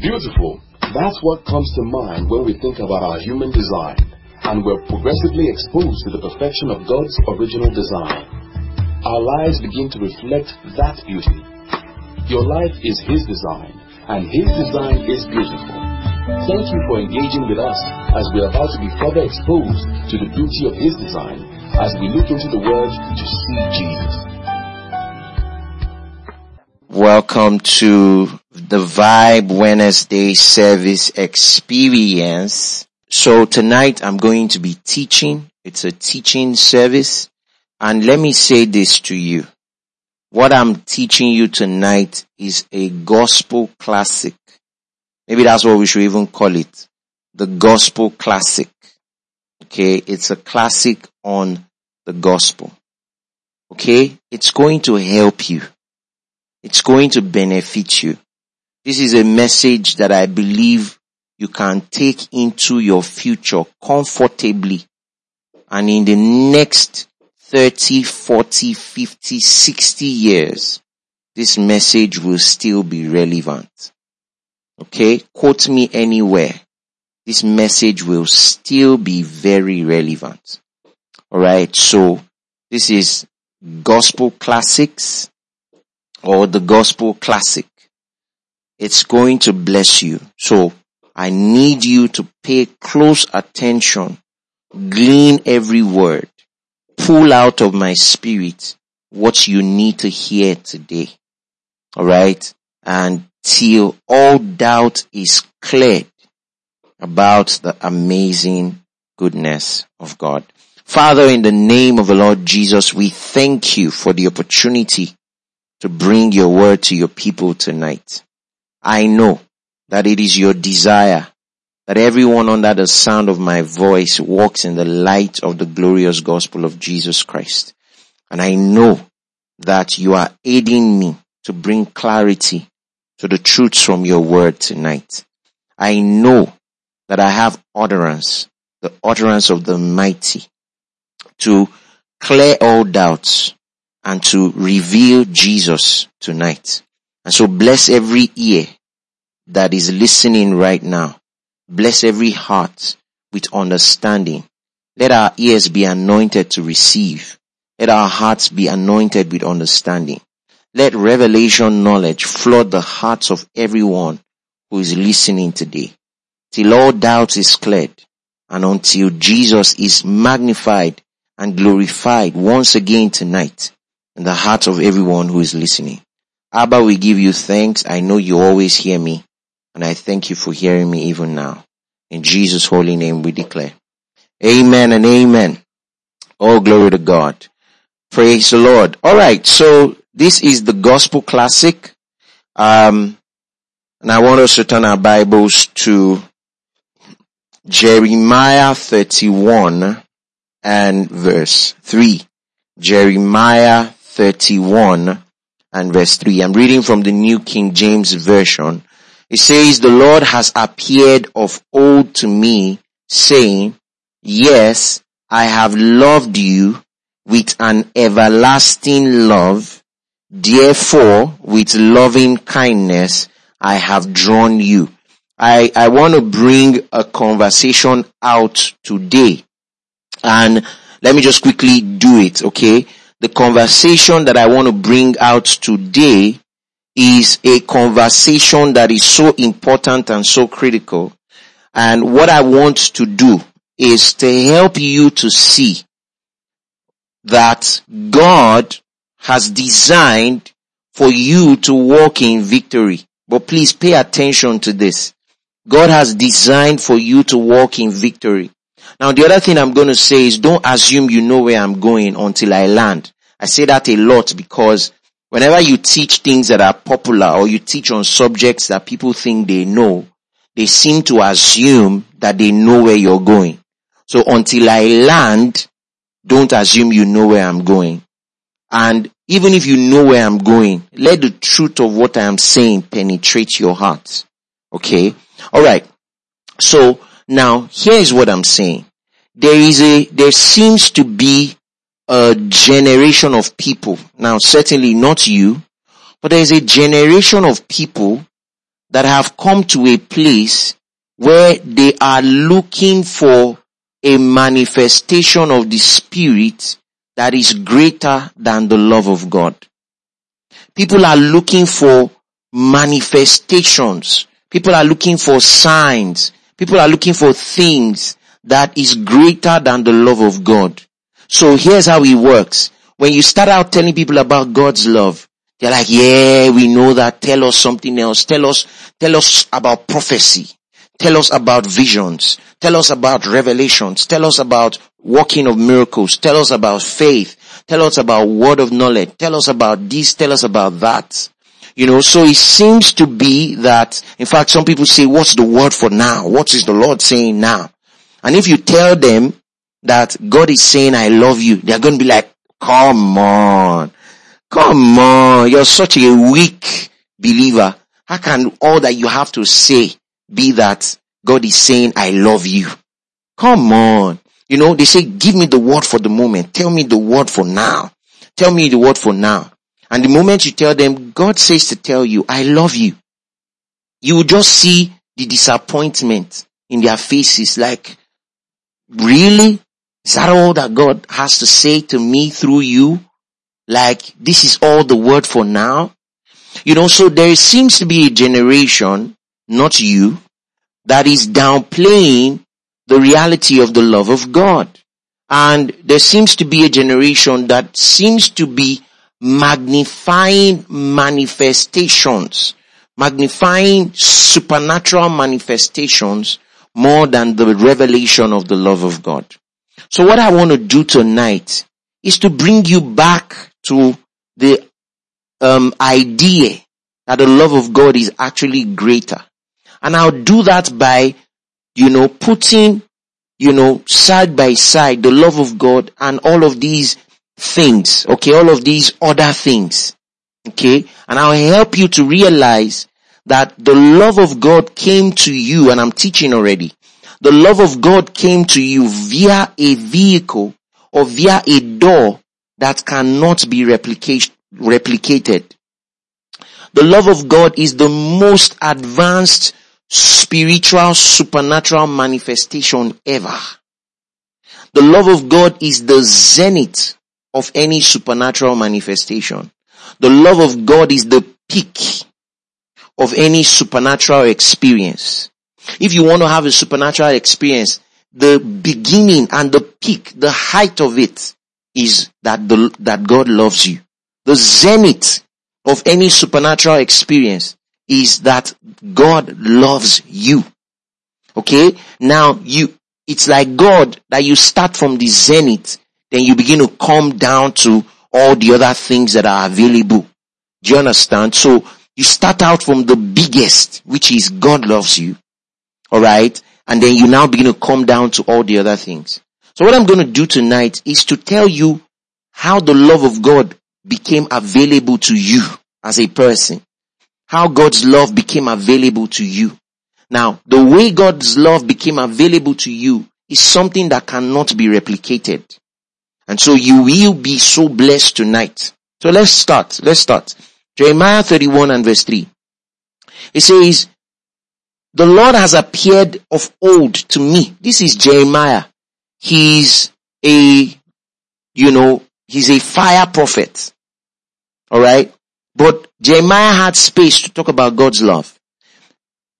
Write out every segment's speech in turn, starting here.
Beautiful. That's what comes to mind when we think about our human design, and we're progressively exposed to the perfection of God's original design. Our lives begin to reflect that beauty. Your life is His design, and His design is beautiful. Thank you for engaging with us as we're about to be further exposed to the beauty of His design as we look into the Word to see Jesus. Welcome to the Vibe Wednesday service experience. So tonight I'm going to be teaching. It's a teaching service. And let me say this to you. What I'm teaching you tonight is a gospel classic. Maybe that's what we should even call it. The gospel classic. Okay, it's a classic on the gospel. Okay, it's going to help you. It's going to benefit you. This is a message that I believe you can take into your future comfortably. And in the next 30, 40, 50, 60 years, this message will still be relevant. Okay? Quote me anywhere. This message will still be very relevant. Alright, so this is Gospel Classics or the Gospel Classic. It's going to bless you. So I need you to pay close attention, glean every word, pull out of my spirit what you need to hear today. All right? And till all doubt is cleared about the amazing goodness of God. Father, in the name of the Lord Jesus, we thank you for the opportunity to bring your word to your people tonight. I know that it is your desire that everyone under the sound of my voice walks in the light of the glorious gospel of Jesus Christ. And I know that you are aiding me to bring clarity to the truths from your word tonight. I know that I have utterance, the utterance of the mighty, to clear all doubts and to reveal Jesus tonight. And so bless every ear that is listening right now. Bless every heart with understanding. Let our ears be anointed to receive. Let our hearts be anointed with understanding. Let revelation knowledge flood the hearts of everyone who is listening today. Till all doubt is cleared and until Jesus is magnified and glorified once again tonight in the heart of everyone who is listening. Abba, we give you thanks. I know you always hear me. And I thank you for hearing me even now. In Jesus' holy name we declare. Amen and amen. All glory to God. Praise the Lord. Alright, so this is the Gospel Classic. And I want us to turn our Bibles to Jeremiah 31 and verse 3. Jeremiah 31 and verse 3. I'm reading from the New King James Version. It says, "The Lord has appeared of old to me, saying, yes, I have loved you with an everlasting love. Therefore, with loving kindness, I have drawn you." I want to bring a conversation out today. And let me just quickly do it, okay? The conversation that I want to bring out today is a conversation that is so important and so critical. And what I want to do is to help you to see that God has designed for you to walk in victory. But please pay attention to this. God has designed for you to walk in victory. Now, the other thing I'm going to say is don't assume you know where I'm going until I land. I say that a lot because whenever you teach things that are popular or you teach on subjects that people think they know, they seem to assume that they know where you're going. So until I land, don't assume you know where I'm going. And even if you know where I'm going, let the truth of what I am saying penetrate your heart. Okay? Alright. So now here's what I'm saying. There seems to be a generation of people. Now, certainly not you, but there is a generation of people that have come to a place where they are looking for a manifestation of the Spirit that is greater than the love of God. People are looking for manifestations. People are looking for signs. People are looking for things that is greater than the love of God. So here's how it works. When you start out telling people about God's love, they're like, yeah, we know that. Tell us something else. Tell us about prophecy. Tell us about visions. Tell us about revelations. Tell us about working of miracles. Tell us about faith. Tell us about word of knowledge. Tell us about this. Tell us about that. You know, so it seems to be that, in fact, some people say, what's the word for now? What is the Lord saying now? And if you tell them that God is saying, I love you, they're going to be like, come on, you're such a weak believer. How can all that you have to say be that God is saying, I love you? Come on. You know, they say, give me the word for the moment. Tell me the word for now. And the moment you tell them, God says to tell you, I love you, you will just see the disappointment in their faces. Like, really? Is that all that God has to say to me through you? Like, this is all the word for now? You know, so there seems to be a generation, not you, that is downplaying the reality of the love of God. And there seems to be a generation that seems to be magnifying manifestations, magnifying supernatural manifestations more than the revelation of the love of God. So what I want to do tonight is to bring you back to the idea that the love of God is actually greater. And I'll do that by, putting, side by side the love of God and all of these things, okay, all of these other things, okay, and I'll help you to realize that the love of God came to you, and I'm teaching already, the love of God came to you via a vehicle or via a door that cannot be replicated. The love of God is the most advanced spiritual supernatural manifestation ever. The love of God is the zenith of any supernatural manifestation. The love of God is the peak of any supernatural experience. If you want to have a supernatural experience, the beginning and the peak, the height of it is that God loves you. The zenith of any supernatural experience is that God loves you. Okay? Now it's like God that you start from the zenith, then you begin to come down to all the other things that are available. Do you understand? So you start out from the biggest, which is God loves you. All right? And then you now begin to come down to all the other things. So what I'm going to do tonight is to tell you how the love of God became available to you as a person. How God's love became available to you. Now, the way God's love became available to you is something that cannot be replicated. And so you will be so blessed tonight. So let's start. Jeremiah 31 and verse 3. It says, the Lord has appeared of old to me. This is Jeremiah. He's a fire prophet. Alright? But Jeremiah had space to talk about God's love.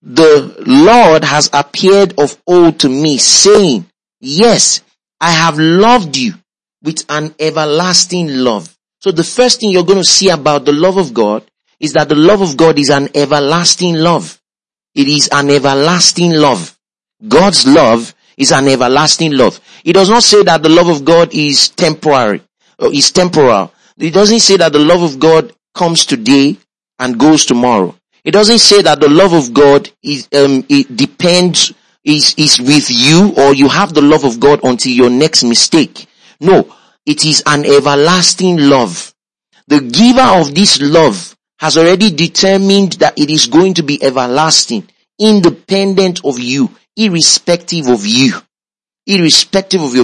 The Lord has appeared of old to me, saying, yes, I have loved you with an everlasting love. So the first thing you're going to see about the love of God is that the love of God is an everlasting love. It is an everlasting love. God's love is an everlasting love. It does not say that the love of God is temporary or is temporal. It doesn't say that the love of God comes today and goes tomorrow. It doesn't say that the love of God is with you, or you have the love of God until your next mistake. No, it is an everlasting love. The giver of this love has already determined that it is going to be everlasting, independent of you, irrespective of your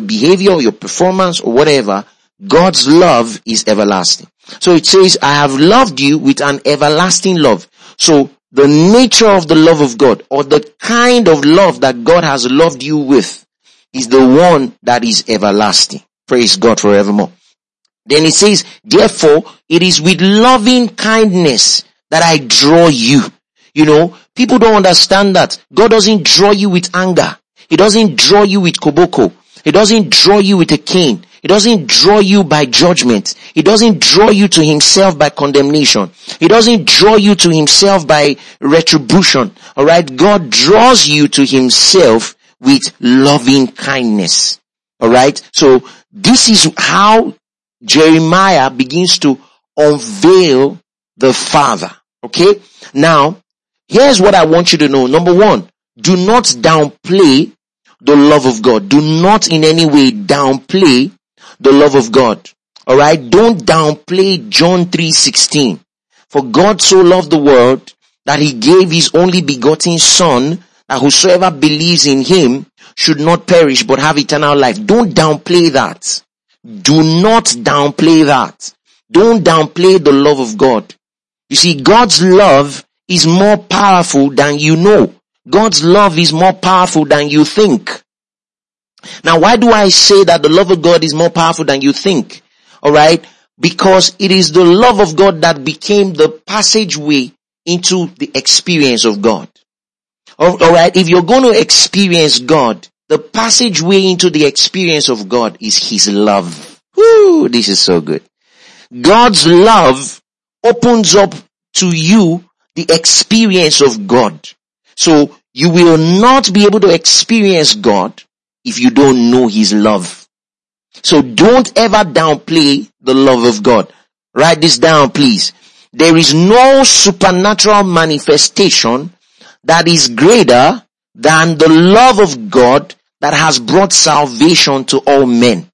behavior or your performance or whatever. God's love is everlasting. So it says, I have loved you with an everlasting love. So the nature of the love of God, or the kind of love that God has loved you with, is the one that is everlasting. Praise God forevermore. Then it says, therefore, it is with loving kindness that I draw you. You know, people don't understand that. God doesn't draw you with anger. He doesn't draw you with koboko. He doesn't draw you with a cane. He doesn't draw you by judgment. He doesn't draw you to himself by condemnation. He doesn't draw you to himself by retribution. All right. God draws you to himself with loving kindness. All right. So this is how Jeremiah begins to unveil the Father. Okay. Now, here's what I want you to know. Number one, do not downplay the love of God. Do not in any way downplay the love of God. All right. Don't downplay John 3:16. For God so loved the world that he gave his only begotten Son, that whosoever believes in him should not perish but have eternal life. Don't downplay that. Do not downplay that. Don't downplay the love of God. You see, God's love is more powerful than you know. God's love is more powerful than you think. Now, why do I say that the love of God is more powerful than you think? All right? Because it is the love of God that became the passageway into the experience of God. All right? If you're going to experience God, the passageway into the experience of God is his love. Woo, this is so good. God's love opens up to you the experience of God. So you will not be able to experience God if you don't know his love. So don't ever downplay the love of God. Write this down, please. There is no supernatural manifestation that is greater than the love of God that has brought salvation to all men.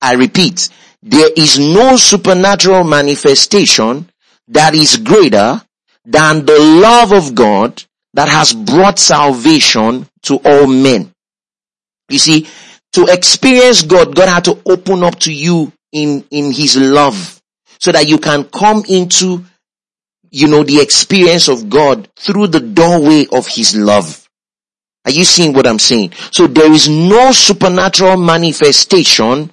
I repeat, there is no supernatural manifestation that is greater than the love of God that has brought salvation to all men. You see, to experience God, God had to open up to you in his love so that you can come into, you know, the experience of God through the doorway of his love. Are you seeing what I'm saying? So there is no supernatural manifestation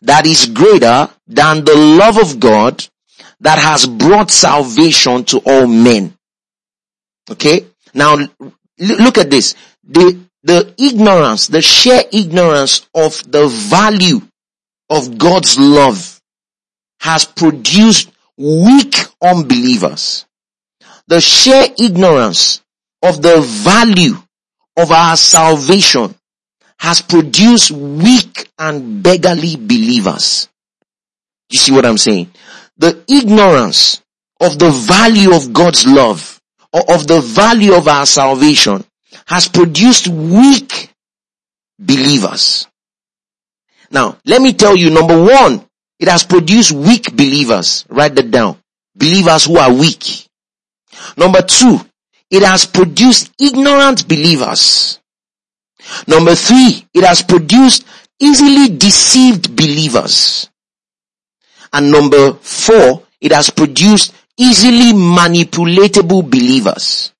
that is greater than the love of God that has brought salvation to all men. Okay? Now, look at this. The ignorance, the sheer ignorance of the value of God's love has produced weak unbelievers. The sheer ignorance of the value of our salvation has produced weak and beggarly believers. You see what I'm saying? The ignorance of the value of God's love, or of the value of our salvation, has produced weak believers. Now, let me tell you, number one, it has produced weak believers. Write that down. Believers who are weak. Number two, it has produced ignorant believers. Number three, it has produced easily deceived believers. And number four, it has produced easily manipulatable believers.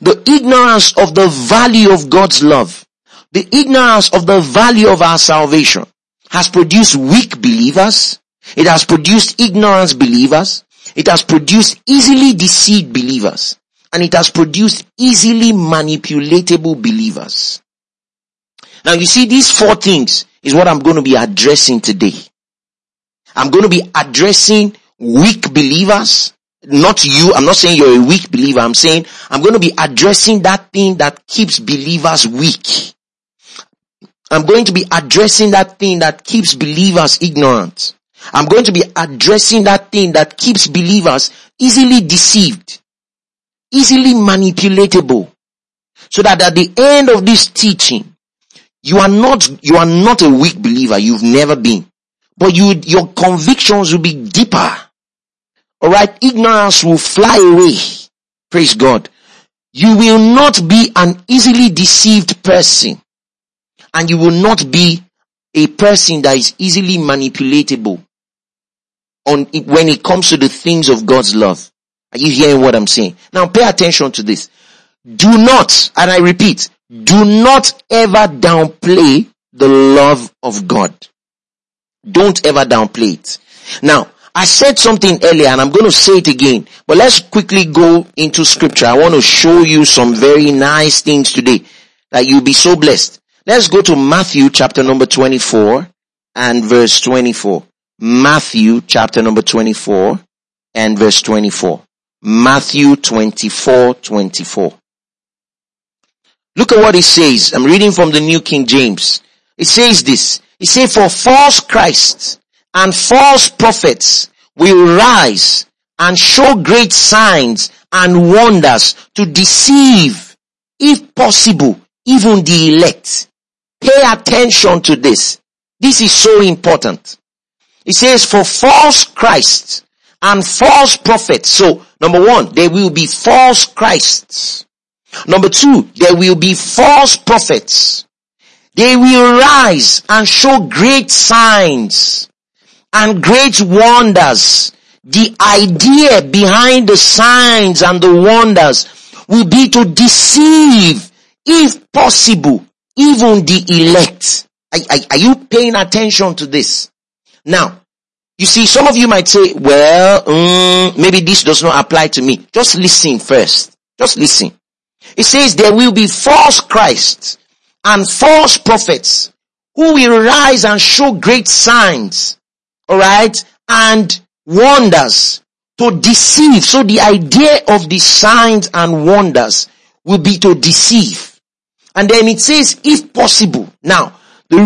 The ignorance of the value of God's love, the ignorance of the value of our salvation, has produced weak believers. It has produced ignorant believers. It has produced easily deceived believers. And it has produced easily manipulatable believers. Now you see, these four things is what I'm going to be addressing today. I'm going to be addressing weak believers. Not you. I'm not saying you're a weak believer. I'm saying I'm going to be addressing that thing that keeps believers weak. I'm going to be addressing that thing that keeps believers ignorant. I'm going to be addressing that thing that keeps believers easily deceived, easily manipulatable. So that at the end of this teaching, you are not a weak believer. You've never been. But your convictions will be deeper. All right, ignorance will fly away. Praise God. You will not be an easily deceived person, and you will not be a person that is easily manipulatable when it comes to the things of God's love. Are you hearing what I'm saying? Now pay attention to this. Do not, and I repeat, do not ever downplay the love of God. Don't ever downplay it. Now, I said something earlier and I'm going to say it again, but let's quickly go into scripture. I want to show you some very nice things today that you'll be so blessed. Let's go to Matthew chapter number 24 and verse 24. Matthew chapter number 24 and verse 24. Matthew 24:24. Look at what he says. I'm reading from the New King James. It says this. It says, for false Christs and false prophets will rise and show great signs and wonders to deceive, if possible, even the elect. Pay attention to this. This is so important. It says, for false Christs and false prophets. So, number one, there will be false Christs. Number two, there will be false prophets. They will rise and show great signs and great wonders. The idea behind the signs and the wonders will be to deceive, if possible, even the elect. Are you paying attention to this? Now, you see, some of you might say, well, maybe this does not apply to me. Just listen first. Just listen. It says there will be false Christs and false prophets who will rise and show great signs, alright, and wonders to deceive. So the idea of the signs and wonders will be to deceive. And then it says, if possible. Now, the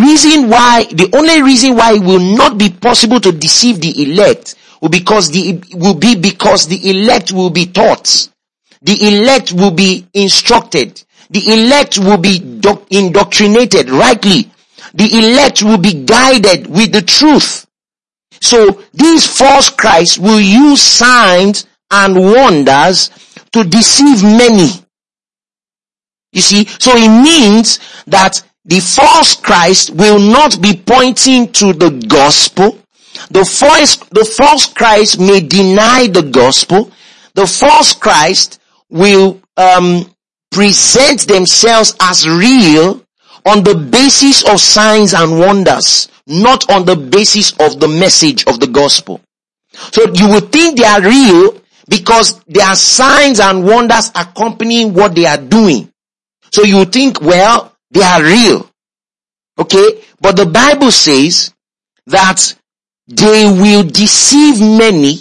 only reason why it will not be possible to deceive the elect will be because the elect will be taught. The elect will be instructed. The elect will be indoctrinated rightly. The elect will be guided with the truth. So these false Christs will use signs and wonders to deceive many. You see, so it means that the false Christ will not be pointing to the gospel. The false Christ may deny the gospel. The false Christ will present themselves as real on the basis of signs and wonders, not on the basis of the message of the gospel. So you would think they are real because there are signs and wonders accompanying what they are doing. So you think, well, they are real. Okay? But the Bible says that they will deceive many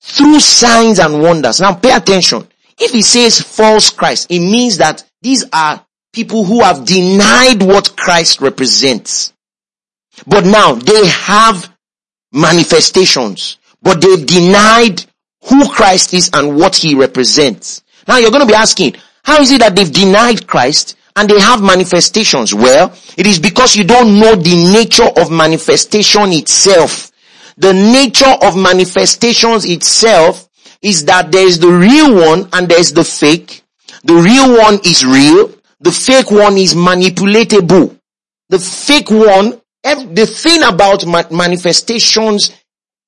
through signs and wonders. Now pay attention. If it says false Christ, it means that these are people who have denied what Christ represents. But now they have manifestations, but they've denied who Christ is and what he represents. Now you're going to be asking, how is it that they've denied Christ and they have manifestations? Well, it is because you don't know the nature of manifestation itself. The nature of manifestations itself is that there is the real one and there is the fake. The real one is real. The fake one is manipulatable. The fake one, the thing about manifestations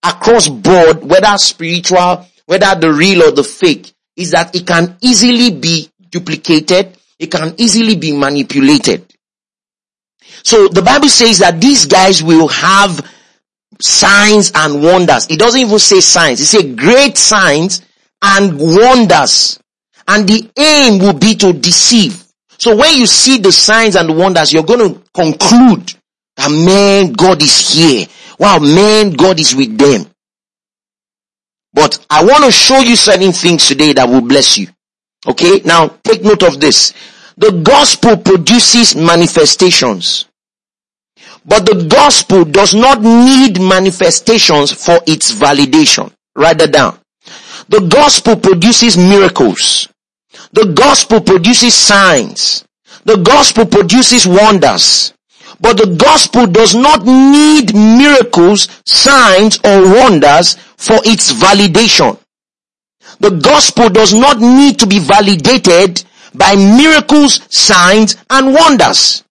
across board, whether spiritual, whether the real or the fake, is that it can easily be duplicated. It can easily be manipulated. So the Bible says that these guys will have signs and wonders. It doesn't even say signs. It says great signs and wonders. And the aim will be to deceive. So when you see the signs and the wonders, you're going to conclude that, man, God is here. Wow, man, God is with them. But I want to show you certain things today that will bless you. Okay? Now, take note of this. The gospel produces manifestations. But the gospel does not need manifestations for its validation. Write that down. The gospel produces miracles. The gospel produces signs. The gospel produces wonders. But the gospel does not need miracles, signs, or wonders for its validation. The gospel does not need to be validated by miracles, signs, and wonders.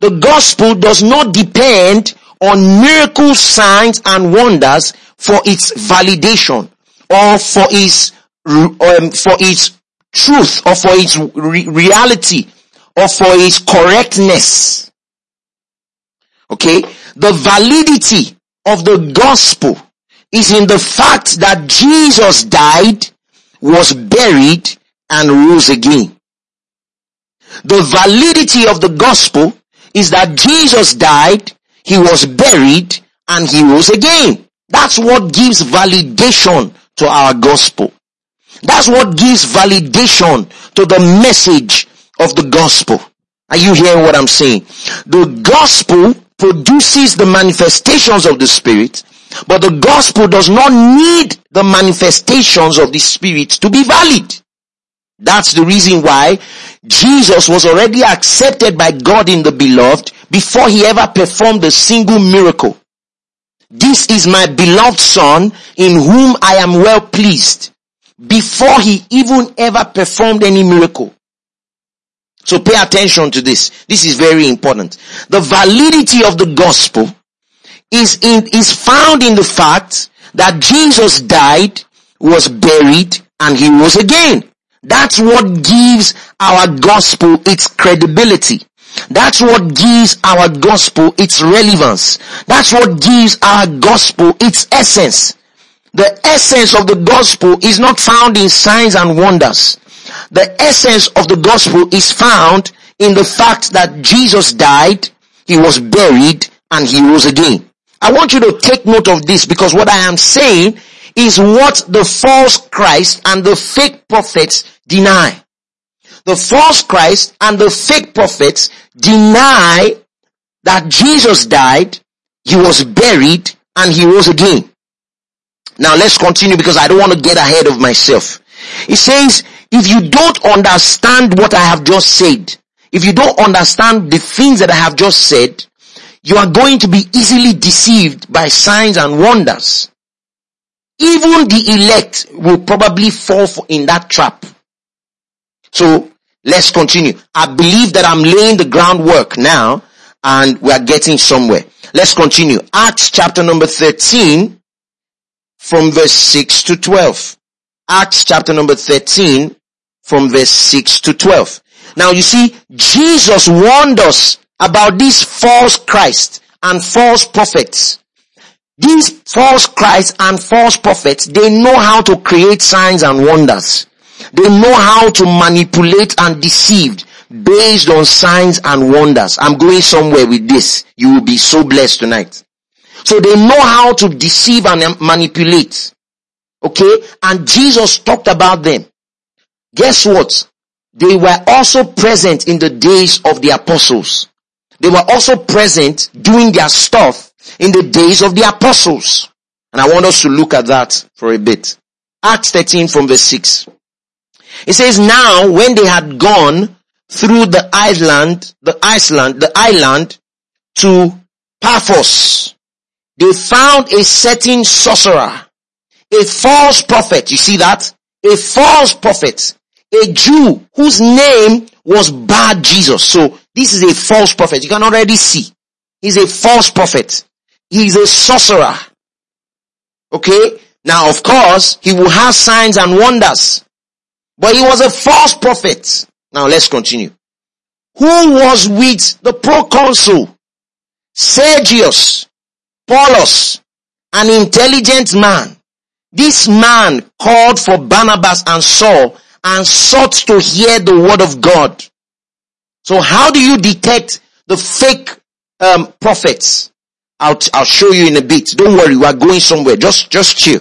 The gospel does not depend on miracles, signs, and wonders for its validation or for its for its truth or for its reality or for its correctness. Okay? The validity of the gospel is in the fact that Jesus died, was buried, and rose again. The validity of the gospel is that Jesus died, he was buried, and he rose again. That's what gives validation to our gospel. That's what gives validation to the message of the gospel. Are you hearing what I'm saying? The gospel produces the manifestations of the Spirit, but the gospel does not need the manifestations of the Spirit to be valid. That's the reason why Jesus was already accepted by God in the beloved before he ever performed a single miracle. This is my beloved son in whom I am well pleased, before he even ever performed any miracle. So pay attention to this. This is very important. The validity of the gospel is found in the fact that Jesus died, was buried, and he rose again. That's what gives our gospel its credibility. That's what gives our gospel its relevance. That's what gives our gospel its essence. The essence of the gospel is not found in signs and wonders. The essence of the gospel is found in the fact that Jesus died, he was buried, and he rose again. I want you to take note of this, because what I am saying is what the false Christ and the fake prophets deny. The false Christ and the fake prophets deny that Jesus died, he was buried, and he rose again. Now let's continue, because I don't want to get ahead of myself. It says, if you don't understand what I have just said, if you don't understand the things that I have just said, you are going to be easily deceived by signs and wonders. Even the elect will probably fall in that trap. So let's continue. I believe that I'm laying the groundwork now, and we are getting somewhere. Let's continue. Acts chapter number 13 from verse 6 to 12. Acts chapter number 13 from verse 6 to 12. Now you see, Jesus warned us about these false Christ and false prophets. These false Christ and false prophets, they know how to create signs and wonders. They know how to manipulate and deceive based on signs and wonders. I'm going somewhere with this. You will be so blessed tonight. So they know how to deceive and manipulate. Okay? And Jesus talked about them. Guess what? They were also present in the days of the apostles. They were also present doing their stuff in the days of the apostles. And I want us to look at that for a bit. Acts 13 from verse 6. It says, now when they had gone through the island to Paphos, they found a certain sorcerer, a false prophet. You see that? A false prophet, a Jew whose name was Bar Jesus. So this is a false prophet. You can already see. He's a false prophet. He's a sorcerer. Okay? Now, of course, he will have signs and wonders. But he was a false prophet. Now let's continue. Who was with the proconsul, Sergius Paulus, an intelligent man. This man called for Barnabas and Saul and sought to hear the word of God. So how do you detect the fake prophets? I'll show you in a bit. Don't worry, we are going somewhere. Just chill.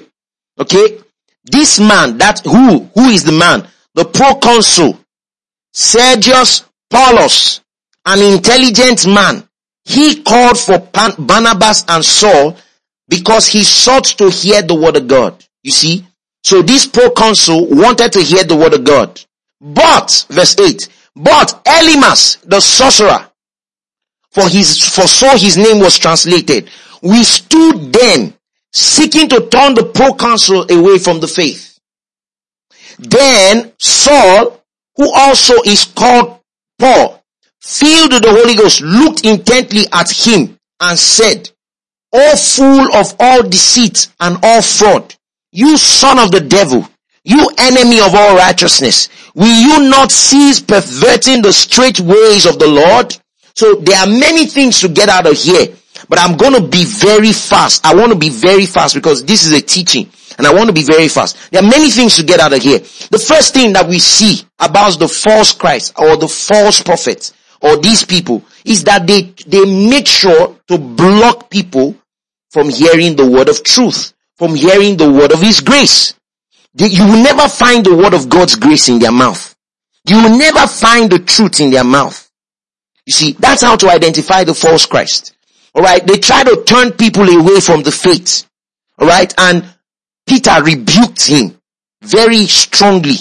Okay? This man, who is the man? The proconsul, Sergius Paulus, an intelligent man. He called for Barnabas and Saul because he sought to hear the word of God. You see? So this proconsul wanted to hear the word of God. But, verse 8, but Elymas, the sorcerer, for so his name was translated, withstood them, seeking to turn the proconsul away from the faith. Then Saul, who also is called Paul, filled with the Holy Ghost, looked intently at him and said, O fool of all deceit and all fraud, you son of the devil, You enemy of all righteousness, will you not cease perverting the straight ways of the Lord? So there are many things to get out of here, but I'm going to be very fast. I want to be very fast because this is a teaching and I want to be very fast. There are many things to get out of here. The first thing that we see about the false Christ or the false prophets or these people is that they make sure to block people from hearing the word of truth, from hearing the word of his grace. You will never find the word of God's grace in their mouth. You will never find the truth in their mouth. You see, that's how to identify the false Christ. Alright, they try to turn people away from the faith. Alright, and Peter rebuked him very strongly.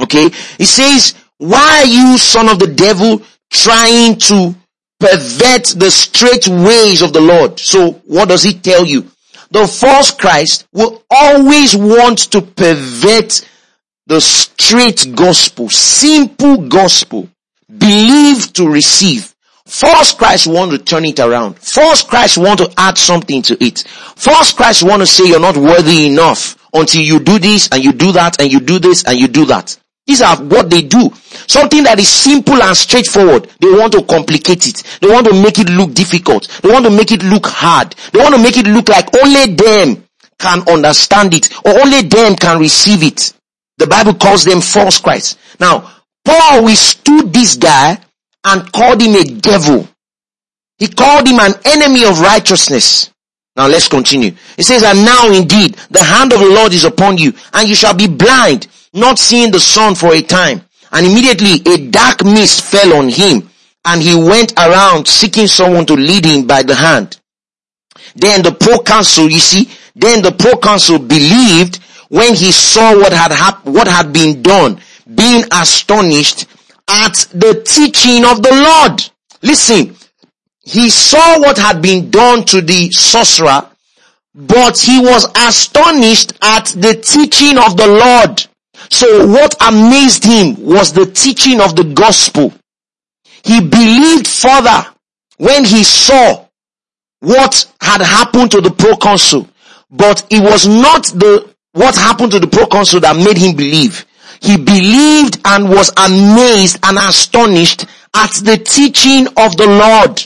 Okay, he says, why are you, son of the devil, trying to pervert the straight ways of the Lord? So what does he tell you? The false Christ will always want to pervert the straight gospel, simple gospel, believe to receive. False Christ want to turn it around. False Christ want to add something to it. False Christ want to say you're not worthy enough until you do this and you do that and you do this and you do that. These are what they do. Something that is simple and straightforward, they want to complicate it. They want to make it look difficult. They want to make it look hard. They want to make it look like only them can understand it or only them can receive it. The Bible calls them false Christ. Now, Paul withstood this guy and called him a devil. He called him an enemy of righteousness. Now let's continue. It says, and now indeed, the hand of the Lord is upon you, and you shall be blind, not seeing the sun for a time. And immediately a dark mist fell on him, and he went around seeking someone to lead him by the hand. Then the proconsul believed when he saw what had been done, being astonished at the teaching of the Lord. Listen, he saw what had been done to the sorcerer, but he was astonished at the teaching of the Lord. So what amazed him was the teaching of the gospel. He believed further when he saw what had happened to the proconsul. But it was not what happened to the proconsul that made him believe. He believed and was amazed and astonished at the teaching of the Lord.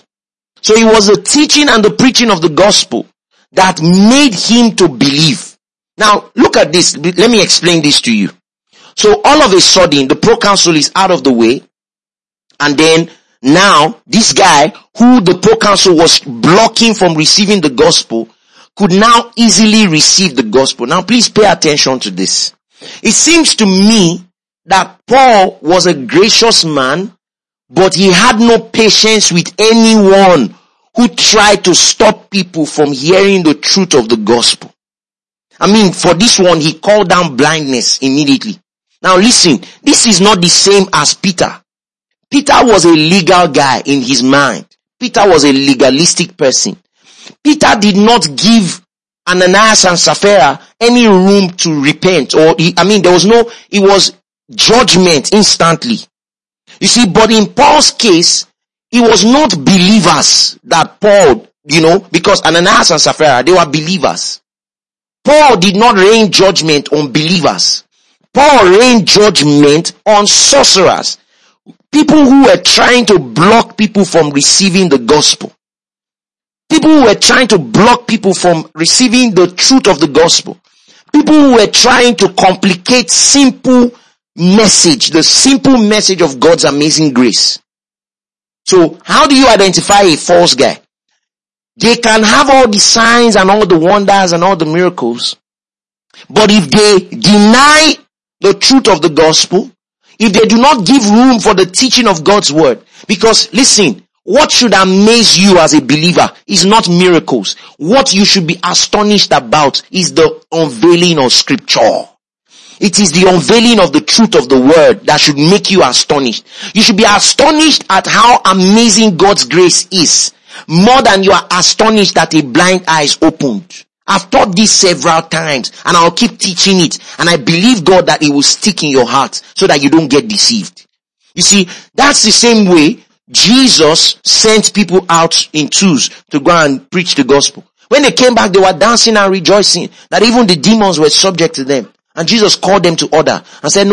So it was the teaching and the preaching of the gospel that made him to believe. Now, look at this. Let me explain this to you. So all of a sudden, the proconsul is out of the way. And then now, this guy who the proconsul was blocking from receiving the gospel could now easily receive the gospel. Now, please pay attention to this. It seems to me that Paul was a gracious man, but he had no patience with anyone who tried to stop people from hearing the truth of the gospel. I mean, for this one, he called down blindness immediately. Now listen, this is not the same as Peter. Peter was a legal guy in his mind. Peter was a legalistic person. Peter did not give Ananias and Sapphira any room to repent, it was judgment instantly. You see, but in Paul's case, it was not believers that Paul, because Ananias and Sapphira, they were believers. Paul did not rain judgment on believers. Paul rained judgment on sorcerers, people who were trying to block people from receiving the gospel. People who were trying to block people from receiving the truth of the gospel. People who were trying to complicate the simple message of God's amazing grace. So, how do you identify a false guy? They can have all the signs and all the wonders and all the miracles, but if they deny the truth of the gospel, if they do not give room for the teaching of God's word, because listen, what should amaze you as a believer is not miracles. What you should be astonished about is the unveiling of scripture. It is the unveiling of the truth of the word that should make you astonished. You should be astonished at how amazing God's grace is, more than you are astonished that a blind eye is opened. I've taught this several times and I'll keep teaching it, and I believe God that it will stick in your heart so that you don't get deceived. You see, that's the same way Jesus sent people out in twos to go and preach the gospel. When they came back, they were dancing and rejoicing that even the demons were subject to them. And Jesus called them to order and said, no.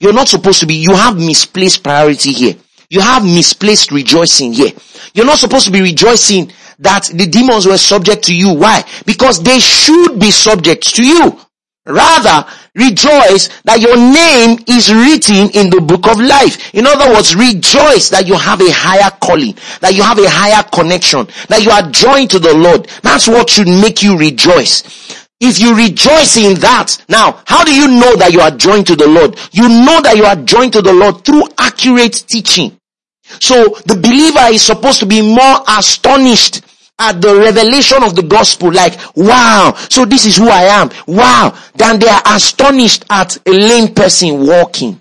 You're not supposed to be, you have misplaced priority here. You have misplaced rejoicing here. You're not supposed to be rejoicing that the demons were subject to you. Why? Because they should be subject to you. Rather, rejoice that your name is written in the book of life. In other words, rejoice that you have a higher calling, that you have a higher connection, that you are joined to the Lord. That's what should make you rejoice. If you rejoice in that, now, how do you know that you are joined to the Lord? You know that you are joined to the Lord through accurate teaching. So the believer is supposed to be more astonished at the revelation of the gospel, like, wow, so this is who I am, wow, than they are astonished at a lame person walking.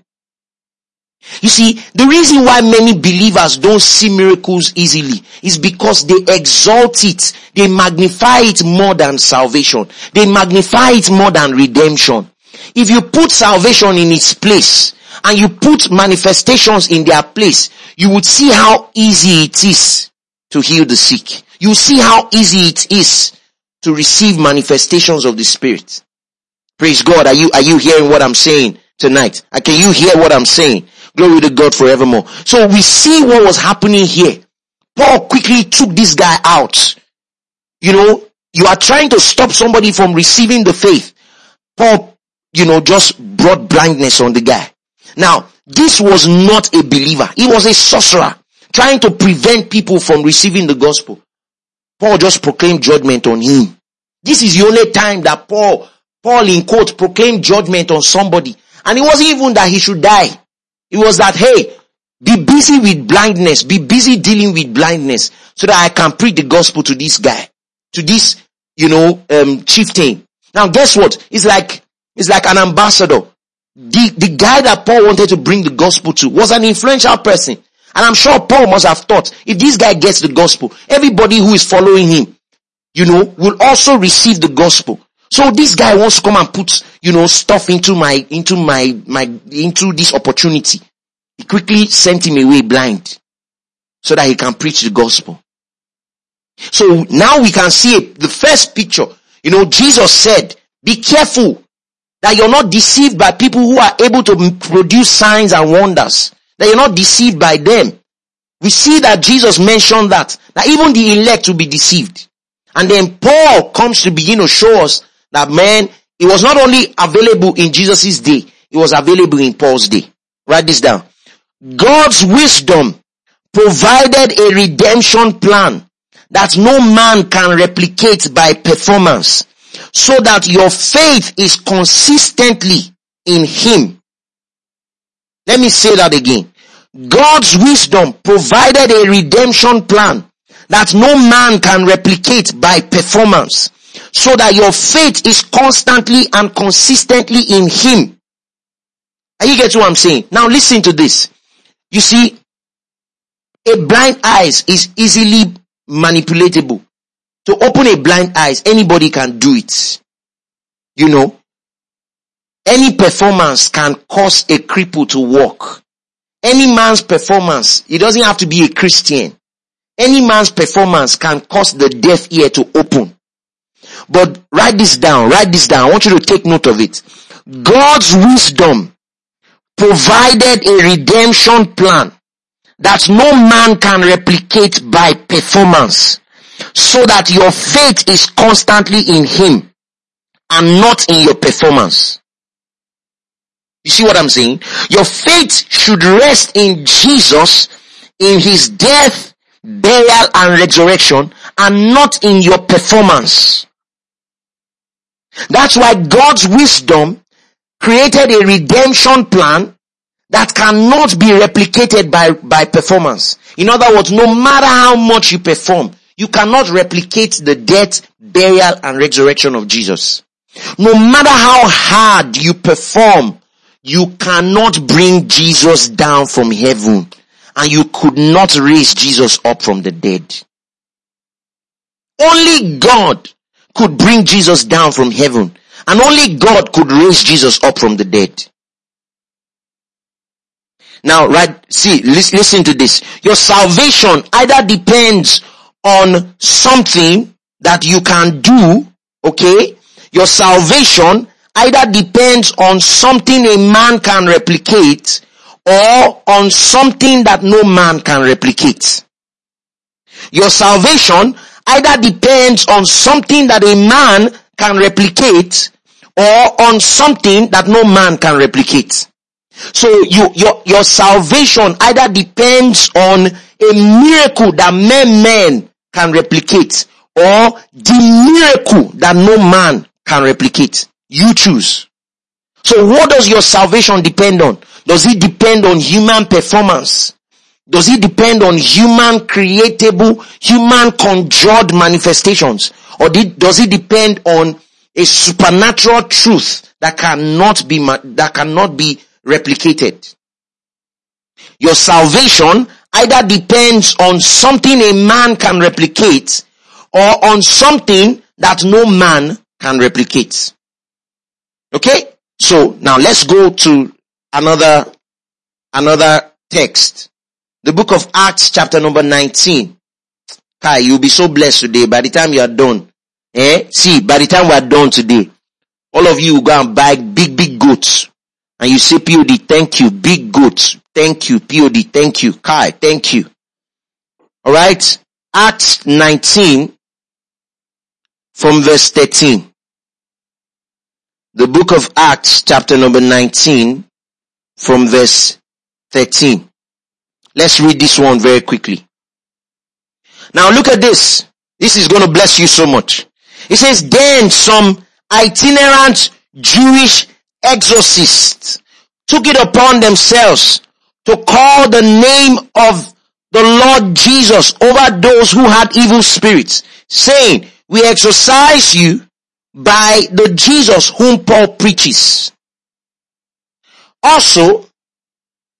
You see, the reason why many believers don't see miracles easily is because they exalt it. They magnify it more than salvation. They magnify it more than redemption. If you put salvation in its place and you put manifestations in their place, you would see how easy it is to heal the sick. You see how easy it is to receive manifestations of the Spirit. Praise God. Are you hearing what I'm saying tonight? Can you hear what I'm saying? Glory to God forevermore. So we see what was happening here. Paul quickly took this guy out. You know, you are trying to stop somebody from receiving the faith. Paul, just brought blindness on the guy. Now, this was not a believer. He was a sorcerer trying to prevent people from receiving the gospel. Paul just proclaimed judgment on him. This is the only time that Paul in quote, proclaimed judgment on somebody. And it wasn't even that he should die. It was that, hey, be busy with blindness. Be busy dealing with blindness so that I can preach the gospel to this guy, to this, chieftain. Now, guess what? It's like an ambassador. The guy that Paul wanted to bring the gospel to was an influential person. And I'm sure Paul must have thought, if this guy gets the gospel, everybody who is following him, will also receive the gospel. So this guy wants to come and put, stuff into this opportunity. He quickly sent him away blind so that he can preach the gospel. So now we can see it. The first picture, Jesus said, be careful that you're not deceived by people who are able to produce signs and wonders, that you're not deceived by them. We see that Jesus mentioned that even the elect will be deceived. And then Paul comes to begin to show us that, man, it was not only available in Jesus' day, it was available in Paul's day. Write this down. God's wisdom provided a redemption plan that no man can replicate by performance, so that your faith is consistently in Him. Let me say that again. God's wisdom provided a redemption plan that no man can replicate by performance, so that your faith is constantly and consistently in Him. And you get what I'm saying? Now listen to this. You see, a blind eyes is easily manipulatable. To open a blind eyes, anybody can do it. Any performance can cause a cripple to walk. Any man's performance, it doesn't have to be a Christian. Any man's performance can cause the deaf ear to open. But write this down. I want you to take note of it. God's wisdom provided a redemption plan that no man can replicate by performance, so that your faith is constantly in Him and not in your performance. You see what I'm saying? Your faith should rest in Jesus, in His death, burial and resurrection, and not in your performance. That's why God's wisdom created a redemption plan that cannot be replicated by performance. In other words, no matter how much you perform, you cannot replicate the death, burial and resurrection of Jesus. No matter how hard you perform, you cannot bring Jesus down from heaven. And you could not raise Jesus up from the dead. Only God could bring Jesus down from heaven. And only God could raise Jesus up from the dead. Now, listen to this. Your salvation either depends on something that you can do, okay? Your salvation either depends on something a man can replicate or on something that no man can replicate. Your salvation either depends on something that a man can replicate or on something that no man can replicate. So your salvation either depends on a miracle that men can replicate or the miracle that no man can replicate. You choose. So what does your salvation depend on? Does it depend on human performance? Does it depend on human creatable, human conjured manifestations? Or does it depend on a supernatural truth that cannot be replicated? Your salvation either depends on something a man can replicate or on something that no man can replicate. Okay? So now let's go to another text. The book of Acts, chapter number 19. Kai, you'll be so blessed today. By the time you are done, by the time we are done today, all of you will go and buy big goats. And you say, POD, thank you. Big goats. Thank you, POD. Thank you. Kai, thank you. Alright? Acts 19 from verse 13. The book of Acts, chapter number 19 from verse 13. Let's read this one very quickly. Now look at this. This is going to bless you so much. It says, then some itinerant Jewish exorcists took it upon themselves to call the name of the Lord Jesus over those who had evil spirits, saying, we exorcise you by the Jesus whom Paul preaches. Also,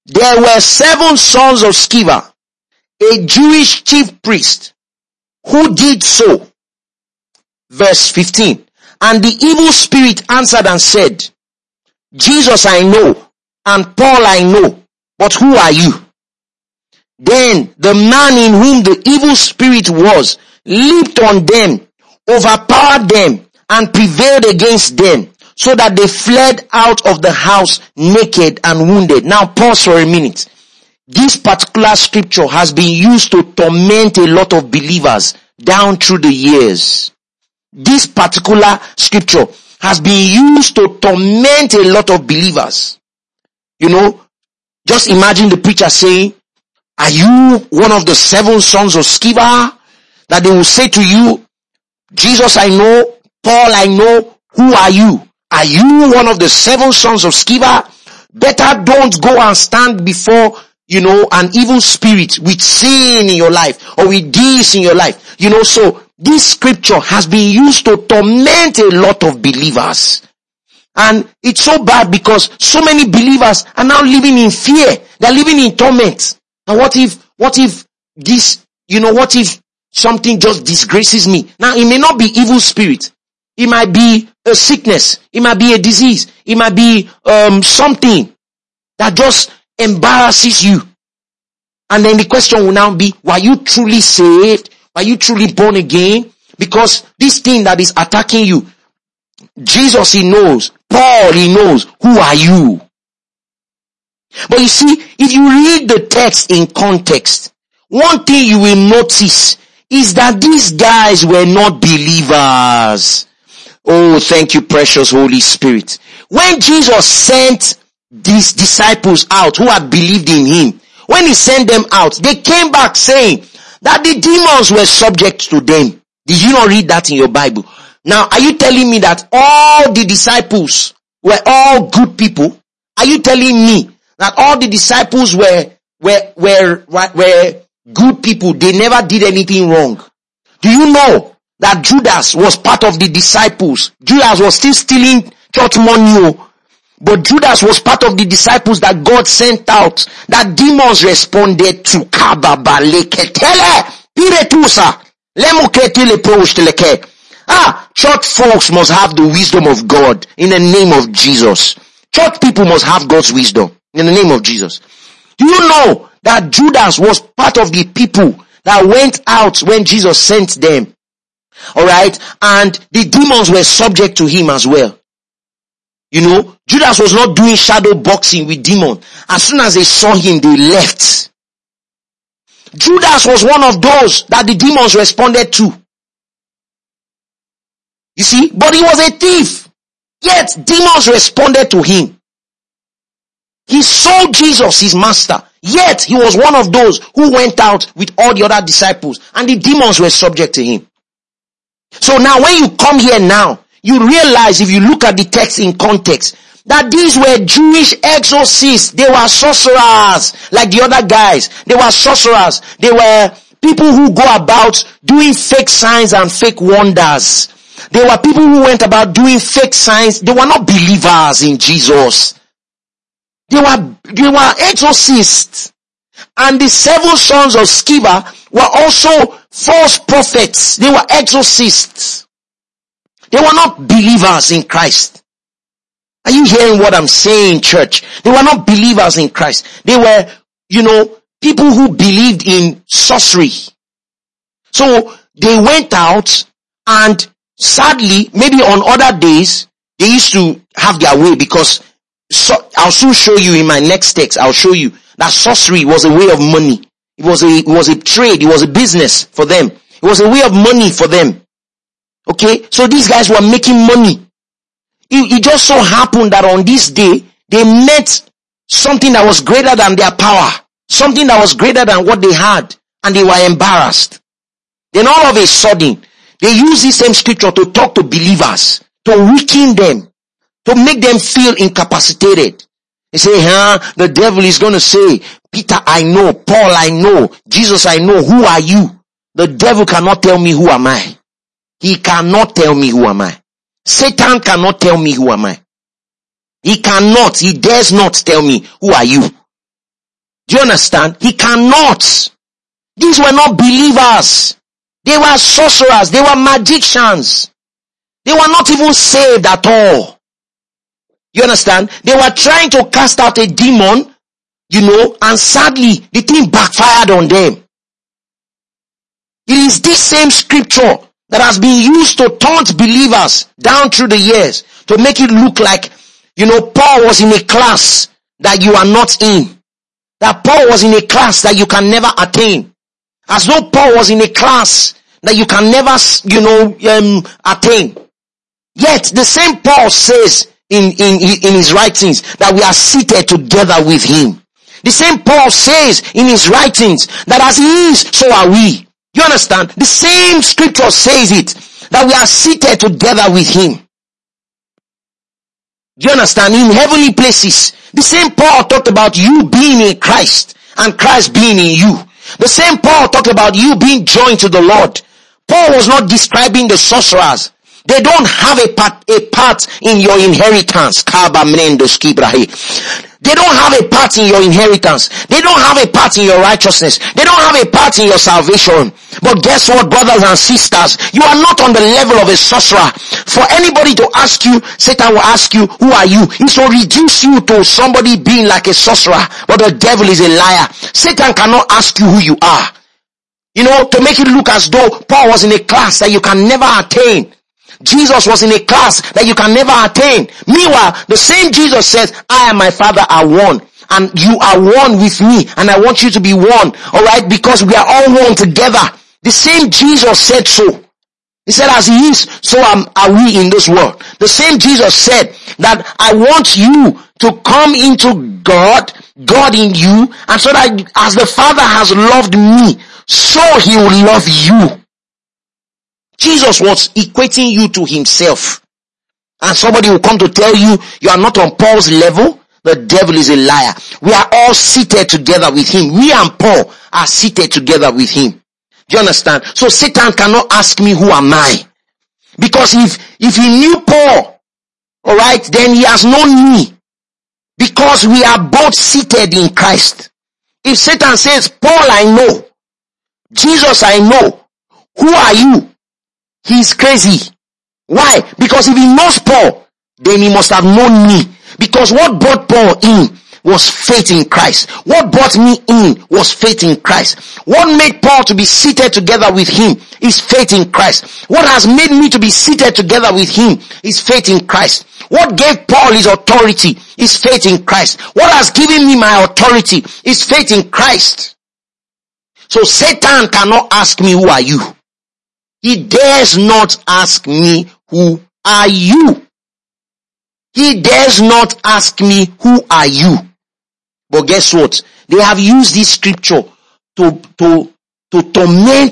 there were 7 sons of Sceva, a Jewish chief priest, who did so. Verse 15. And the evil spirit answered and said, Jesus I know, and Paul I know, but who are you? Then the man in whom the evil spirit was leaped on them, overpowered them, and prevailed against them, so that they fled out of the house naked and wounded. Now pause for a minute. This particular scripture has been used to torment a lot of believers down through the years. This particular scripture has been used to torment a lot of believers. You know, just imagine the preacher saying, are you one of the 7 sons of Sceva? That they will say to you, Jesus I know, Paul I know, who are you? Are you one of the 7 sons of Sceva? Better don't go and stand before, an evil spirit with sin in your life or with this in your life. So this scripture has been used to torment a lot of believers. And it's so bad because so many believers are now living in fear. They're living in torment. And what if something just disgraces me? Now it may not be evil spirit. It might be a sickness. It might be a disease. It might be something that just embarrasses you. And then the question will now be, were you truly saved? Were you truly born again? Because this thing that is attacking you, Jesus he knows, Paul he knows, who are you? But you see, if you read the text in context, one thing you will notice is that these guys were not believers. Oh, thank you, precious Holy Spirit. When Jesus sent these disciples out who had believed in him, when he sent them out, they came back saying that the demons were subject to them. Did you not read that in your Bible? Now, are you telling me that all the disciples were all good people? Are you telling me that all the disciples were good people? They never did anything wrong. Do you know that Judas was part of the disciples? Judas was still stealing church money, but Judas was part of the disciples that God sent out, that demons responded to. Church folks must have the wisdom of God in the name of Jesus. Church people must have God's wisdom in the name of Jesus. Do you know that Judas was part of the people that went out when Jesus sent them? Alright? And the demons were subject to him as well. You know, Judas was not doing shadow boxing with demons. As soon as they saw him, they left. Judas was one of those that the demons responded to. You see, but he was a thief. Yet, demons responded to him. He sold Jesus, his master. Yet, he was one of those who went out with all the other disciples, and the demons were subject to him. So now when you come here now, you realize if you look at the text in context, that these were Jewish exorcists. They were sorcerers, like the other guys. They were sorcerers. They were people who go about doing fake signs and fake wonders. They were people who went about doing fake signs. They were not believers in Jesus. They were exorcists. And the seven sons of Sceva were also false prophets. They were exorcists. They were not believers in Christ. Are you hearing what I'm saying, church? They were not believers in Christ. They were, you know, people who believed in sorcery. So they went out, and sadly, maybe on other days, they used to have their way, because I'll soon show you in my next text, I'll show you that sorcery was a way of money. It was a trade. It was a business for them. It was a way of money for them. Okay? So these guys were making money. It just so happened that on this day, they met something that was greater than their power. Something that was greater than what they had. And they were embarrassed. Then all of a sudden, they used this same scripture to talk to believers, to weaken them, to make them feel incapacitated. They say, the devil is going to say, Peter, I know. Paul, I know. Jesus, I know. Who are you? The devil cannot tell me who am I. He cannot tell me who am I. Satan cannot tell me who am I. He cannot. He dares not tell me, who are you? Do you understand? He cannot. These were not believers. They were sorcerers. They were magicians. They were not even saved at all. You understand? They were trying to cast out a demon, you know, and sadly, the thing backfired on them. It is this same scripture that has been used to taunt believers down through the years, to make it look like, you know, Paul was in a class that you are not in. That Paul was in a class that you can never attain. As though Paul was in a class that you can never, you know, attain. Yet, the same Paul says in his writings that we are seated together with him. The same Paul says in his writings that as he is, so are we. You understand? The same scripture says it, that we are seated together with him. You understand? In heavenly places. The same Paul talked about you being in Christ and Christ being in you. The same Paul talked about you being joined to the Lord. Paul was not describing the sorcerers. They don't have a part in your inheritance. They don't have a part in your inheritance. They don't have a part in your righteousness. They don't have a part in your salvation. But guess what, brothers and sisters? You are not on the level of a sorcerer. For anybody to ask you, Satan will ask you, who are you? He will reduce you to somebody being like a sorcerer. But the devil is a liar. Satan cannot ask you who you are. You know, to make it look as though Paul was in a class that you can never attain. Jesus was in a class that you can never attain. Meanwhile, the same Jesus says, I and my Father are one, and you are one with me, and I want you to be one, alright, because we are all one together. The same Jesus said so. He said, as he is, so are we in this world. The same Jesus said that I want you to come into God, God in you, and so that as the Father has loved me, so he will love you. Jesus was equating you to himself. And somebody will come to tell you, you are not on Paul's level. The devil is a liar. We are all seated together with him. We and Paul are seated together with him. Do you understand? So Satan cannot ask me, who am I? Because if he knew Paul, alright, then he has known me. Because we are both seated in Christ. If Satan says, Paul I know, Jesus I know, who are you? He's crazy. Why? Because if he knows Paul, then he must have known me. Because what brought Paul in? was faith in Christ. What brought me in was faith in Christ. What made Paul to be seated together with him is faith in Christ. What has made me to be seated together with him is faith in Christ. What gave Paul his authority is faith in Christ. What has given me my authority is faith in Christ. So Satan cannot ask me, who are you? He dares not ask me, who are you? He dares not ask me, who are you? But guess what? They have used this scripture to torment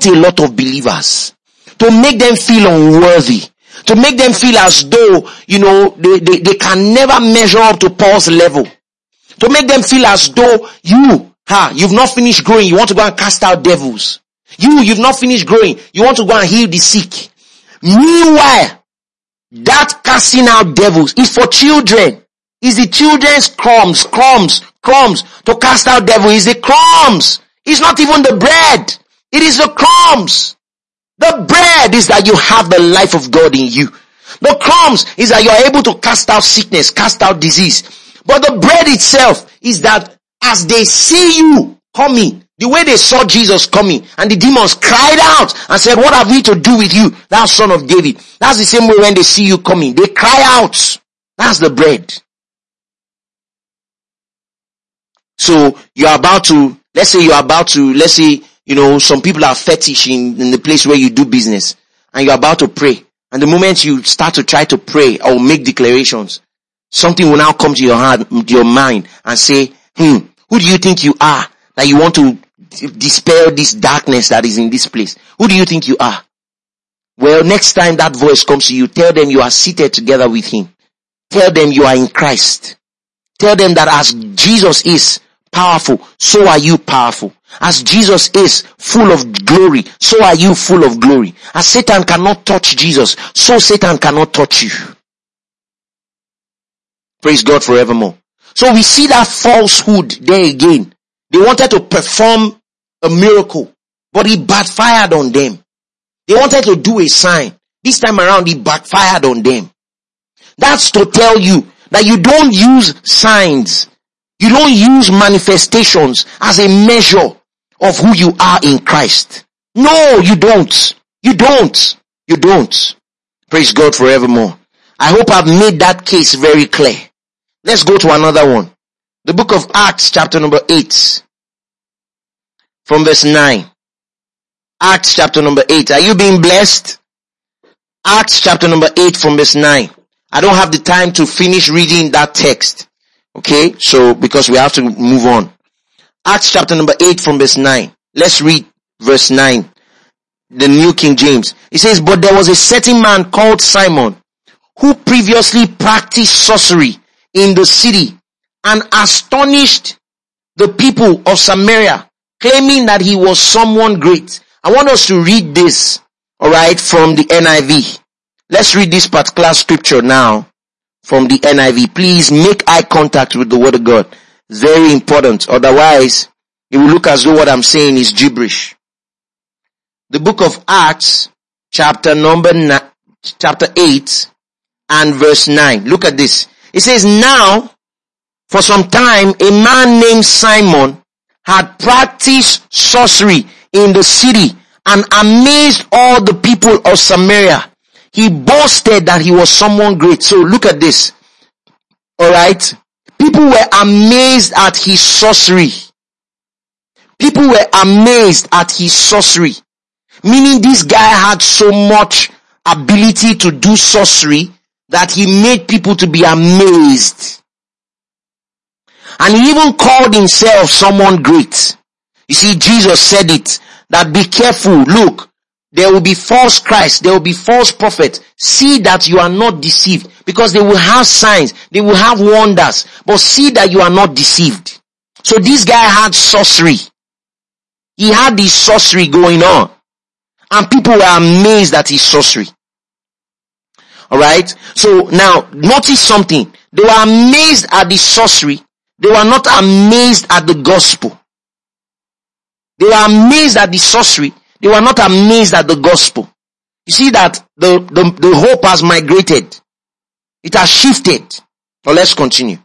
a lot of believers, to make them feel unworthy, to make them feel as though, they can never measure up to Paul's level, to make them feel as though you've not finished growing, you want to go and cast out devils. You've not finished growing. You want to go and heal the sick. Meanwhile, that casting out devils is for children. It's the children's crumbs. To cast out devil is the crumbs. It's not even the bread. It is the crumbs. The bread is that you have the life of God in you. The crumbs is that you're able to cast out sickness, cast out disease. But the bread itself is that as they see you coming, the way they saw Jesus coming, and the demons cried out and said, what have we to do with you, thou son of David? That's the same way when they see you coming. They cry out. That's the bread. So you're about to, let's say some people are fetish in the place where you do business, and you're about to pray. And the moment you start to try to pray or make declarations, something will now come to your heart, your mind, and say, who do you think you are that you want to dispel this darkness that is in this place? Who do you think you are? Well, next time that voice comes to you, tell them you are seated together with him. Tell them you are in Christ. Tell them that as Jesus is powerful, so are you powerful. As Jesus is full of glory, so are you full of glory. As Satan cannot touch Jesus, so Satan cannot touch you. Praise God forevermore. So we see that falsehood there again. They wanted to perform a miracle, but it backfired on them. They wanted to do a sign. This time around, it backfired on them. That's to tell you that you don't use signs. You don't use manifestations as a measure of who you are in Christ. No, you don't. You don't. Praise God forevermore. I hope I've made that case very clear. Let's go to another one. The book of Acts, chapter number 8, from verse 9. Acts, chapter number 8. Are you being blessed? Acts, chapter number 8, from verse 9. I don't have the time to finish reading that text. Okay? So, because we have to move on. Acts, chapter number 8, from verse 9. Let's read verse 9. The New King James. It says, but there was a certain man called Simon, who previously practiced sorcery in the city, and astonished the people of Samaria, claiming that he was someone great. I want us to read this, alright, from the NIV. Let's read this particular scripture now from the NIV. Please make eye contact with the word of God. It's very important. Otherwise, it will look as though what I'm saying is gibberish. The book of Acts, chapter 8 and verse 9. Look at this. It says, now, for some time, a man named Simon had practiced sorcery in the city and amazed all the people of Samaria. He boasted that he was someone great. So look at this. Alright. People were amazed at his sorcery. Meaning this guy had so much ability to do sorcery that he made people to be amazed. And he even called himself someone great. You see, Jesus said it, that be careful. Look, there will be false Christ. There will be false prophets. See that you are not deceived, because they will have signs. They will have wonders. But see that you are not deceived. So this guy had sorcery. He had this sorcery going on. And people were amazed at his sorcery. Alright? So now, notice something. They were amazed at the sorcery. They were not amazed at the gospel. They were amazed at the sorcery. They were not amazed at the gospel. You see that the hope has migrated. It has shifted. Now let's continue.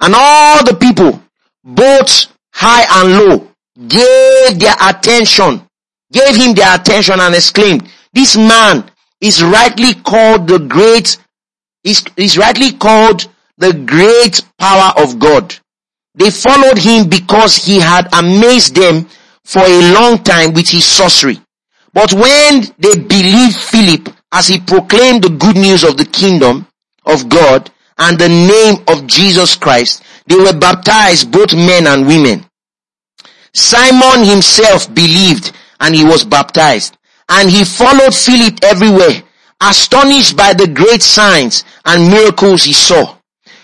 And all the people both high and low, gave him their attention and exclaimed, "This man is rightly called the great, is rightly called the great power of God." They followed him because he had amazed them for a long time with his sorcery. But when they believed Philip as he proclaimed the good news of the kingdom of God and the name of Jesus Christ, they were baptized, both men and women. Simon himself believed and he was baptized, and he followed Philip everywhere, astonished by the great signs and miracles he saw.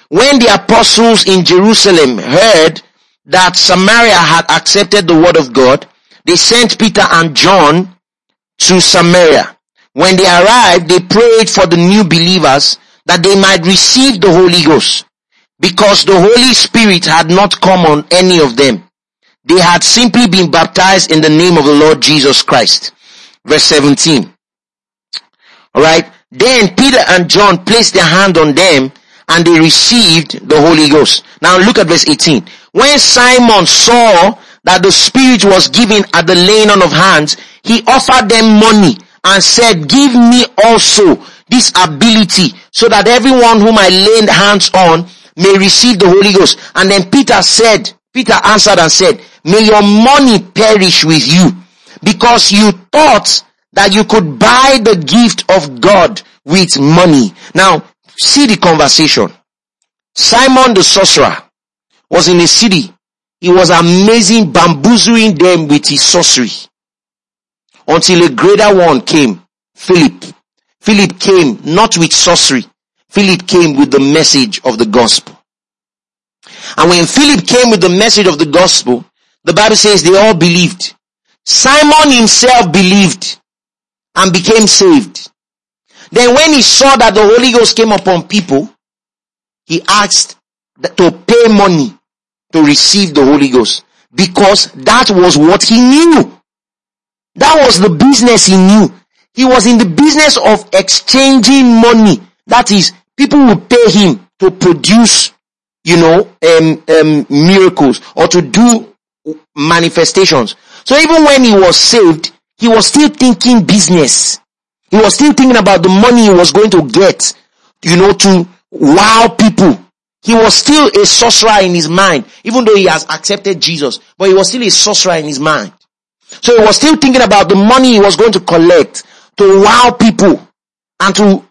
When the apostles in Jerusalem heard that Samaria had accepted the word of God, they sent Peter and John to Samaria. When they arrived, they prayed for the new believers that they might receive the Holy Ghost, because the Holy Spirit had not come on any of them. They had simply been baptized in the name of the Lord Jesus Christ. Verse 17. Alright. Then Peter and John placed their hand on them and they received the Holy Ghost. Now look at verse 18. When Simon saw that the Spirit was given at the laying on of hands, he offered them money and said, "Give me also this ability, so that everyone whom I laid hands on may receive the Holy Ghost." And then Peter answered and said, "May your money perish with you, because you thought that you could buy the gift of God with money." Now, see the conversation. Simon the sorcerer was in a city. He was amazing, bamboozling them with his sorcery, until a greater one came, Philip. Philip came not with sorcery. Philip came with the message of the gospel. And when Philip came with the message of the gospel, the Bible says they all believed. Simon himself believed and became saved. Then when he saw that the Holy Ghost came upon people, he asked to pay money to receive the Holy Ghost, because that was what he knew. That was the business he knew. He was in the business of exchanging money. That is, people would pay him to produce, miracles or to do manifestations. So even when he was saved, he was still thinking business. He was still thinking about the money he was going to get, to wow people. He was still a sorcerer in his mind, even though he has accepted Jesus, but he was still a sorcerer in his mind. So he was still thinking about the money he was going to collect to wow people and to,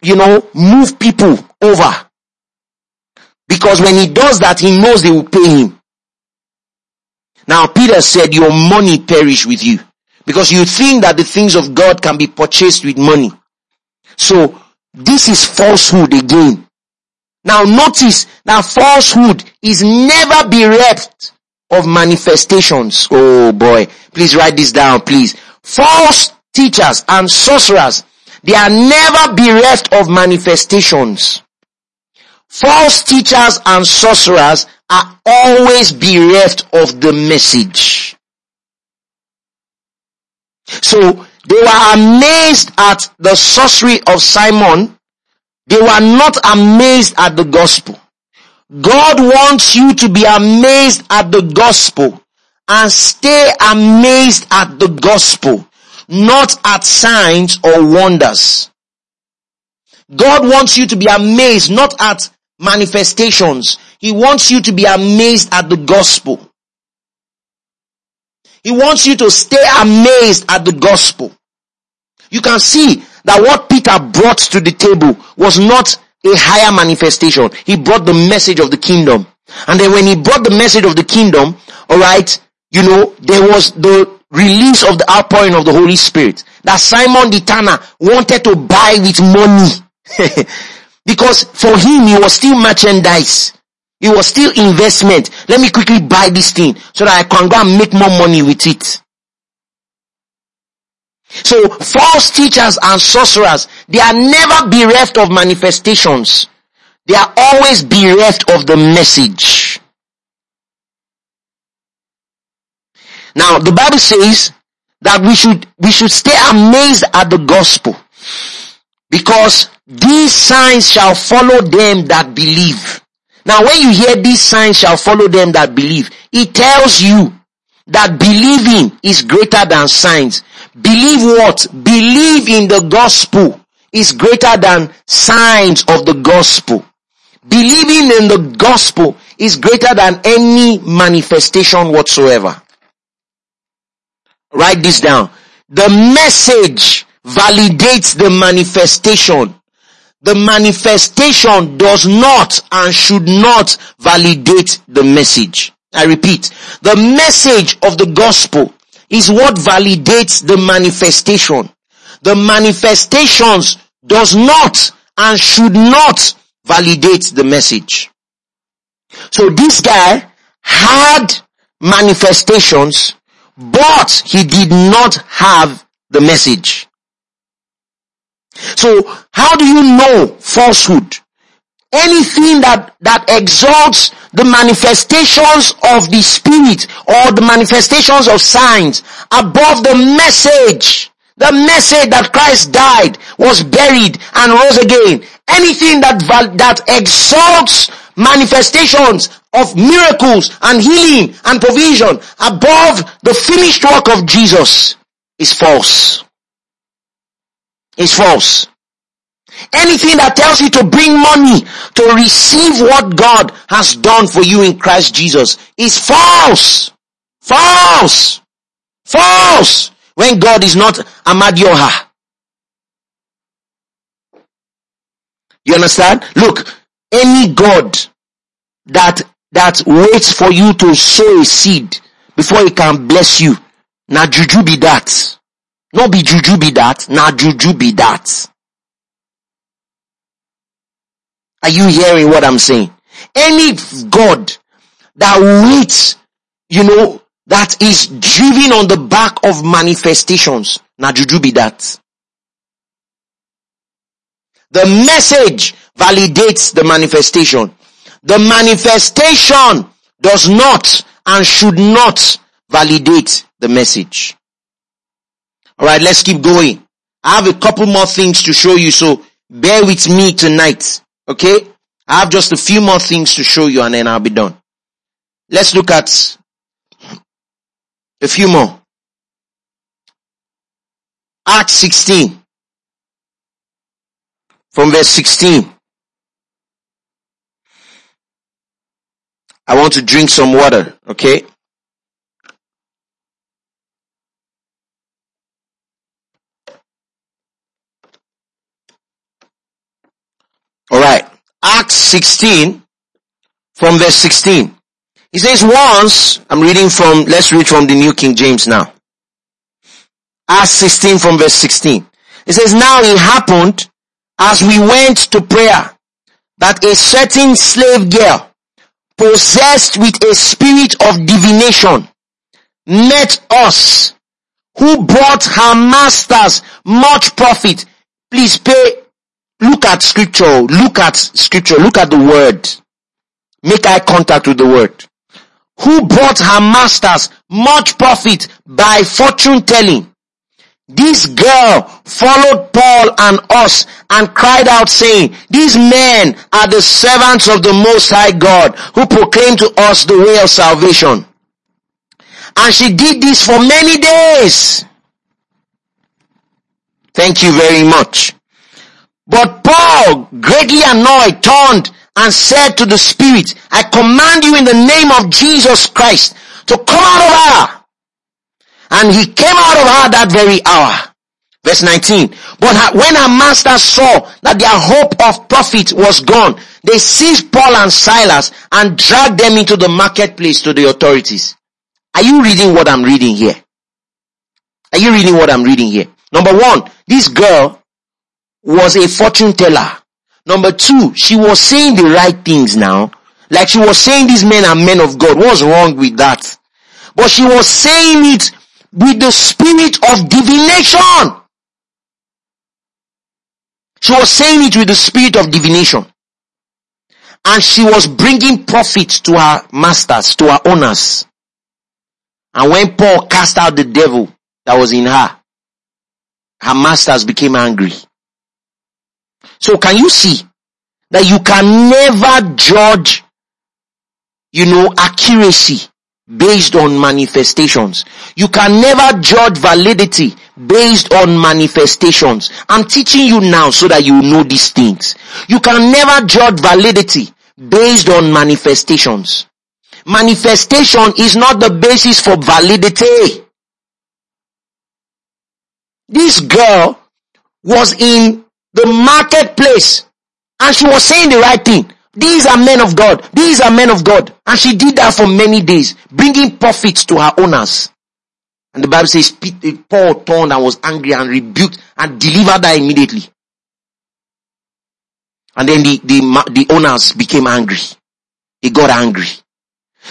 move people over. Because when he does that, he knows they will pay him. Now Peter said, "Your money perish with you," because you think that the things of God can be purchased with money. So this is falsehood again. Now notice that falsehood is never bereft of manifestations. Oh boy, please write this down, please. False teachers and sorcerers, they are never bereft of manifestations. False teachers and sorcerers are always bereft of the message. So they were amazed at the sorcery of Simon. They were not amazed at the gospel. God wants you to be amazed at the gospel and stay amazed at the gospel, not at signs or wonders. God wants you to be amazed, not at manifestations. He wants you to be amazed at the gospel. He wants you to stay amazed at the gospel. You can see that what Peter brought to the table was not a higher manifestation. He brought the message of the kingdom. And then when he brought the message of the kingdom, there was the release of the outpouring of the Holy Spirit that Simon the Tanner wanted to buy with money. Because for him, it was still merchandise. It was still investment. Let me quickly buy this thing so that I can go and make more money with it. So false teachers and sorcerers, they are never bereft of manifestations. They are always bereft of the message. Now, the Bible says that we should stay amazed at the gospel, because these signs shall follow them that believe. Now when you hear these signs shall follow them that believe, it tells you that believing is greater than signs. Believe what? Believe in the gospel is greater than signs of the gospel. Believing in the gospel is greater than any manifestation whatsoever. Write this down. The message validates the manifestation. The manifestation does not and should not validate the message. I repeat, the message of the gospel is what validates the manifestation. The manifestations does not and should not validate the message. So this guy had manifestations, but he did not have the message. So how do you know falsehood? Anything that exalts the manifestations of the Spirit or the manifestations of signs above the message that Christ died, was buried, and rose again. Anything that exalts manifestations of miracles and healing and provision above the finished work of Jesus is false. It's false. Anything that tells you to bring money to receive what God has done for you in Christ Jesus is false. False. False. When God is not Amadioha. You understand? Look, any God that waits for you to sow a seed before he can bless you, na juju be that. No be juju be that, na juju be that. Are you hearing what I'm saying? Any God that waits, that is driven on the back of manifestations, na juju be that. The message validates the manifestation. The manifestation does not and should not validate the message. Alright, let's keep going. I have a couple more things to show you, so bear with me tonight. Okay, I have just a few more things to show you and then I'll be done. Let's look at a few more. Acts 16. From verse 16. I want to drink some water, okay? Alright, Acts 16, from verse 16. He says let's read from the New King James now. Acts 16 from verse 16. It says, now it happened as we went to prayer that a certain slave girl possessed with a spirit of divination met us, who brought her masters much profit. Please pay. Look at scripture. Look at scripture. Look at the word. Make eye contact with the word. Who brought her masters much profit by fortune telling. This girl followed Paul and us and cried out saying, these men are the servants of the Most High God, who proclaim to us the way of salvation. And she did this for many days. Thank you very much. But Paul, greatly annoyed, turned and said to the spirit, I command you in the name of Jesus Christ to come out of her. And he came out of her that very hour. Verse 19. But when her masters saw that their hope of profit was gone, they seized Paul and Silas and dragged them into the marketplace to the authorities. Are you reading what I'm reading here? Are you reading what I'm reading here? Number one, this girl was a fortune teller. Number two, she was saying the right things now. Like she was saying these men are men of God. What's wrong with that? But she was saying it with the spirit of divination. She was saying it with the spirit of divination. And she was bringing profit to her masters, to her owners. And when Paul cast out the devil that was in her, her masters became angry. So can you see that you can never judge accuracy based on manifestations. You can never judge validity based on manifestations. I'm teaching you now so that you know these things. You can never judge validity based on manifestations. Manifestation is not the basis for validity. This girl was in the marketplace and she was saying the right thing. These are men of God. These are men of God. And she did that for many days, bringing profits to her owners. And the Bible says Paul turned and was angry and rebuked and delivered her immediately. And then the owners became angry. They got angry.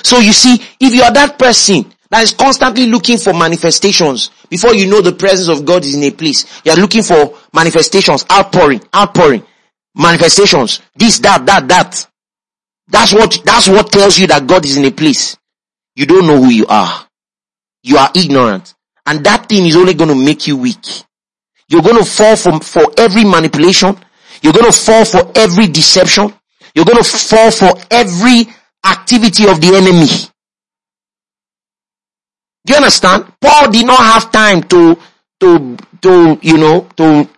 So you see, if you are that person that is constantly looking for manifestations, before you know the presence of God is in a place, you are looking for manifestations, outpouring. Manifestations, this, that. That's what tells you that God is in a place. You don't know who you are. You are ignorant. And that thing is only going to make you weak. You're going to fall for every manipulation. You're going to fall for every deception. You're going to fall for every activity of the enemy. Do you understand? Paul did not have time to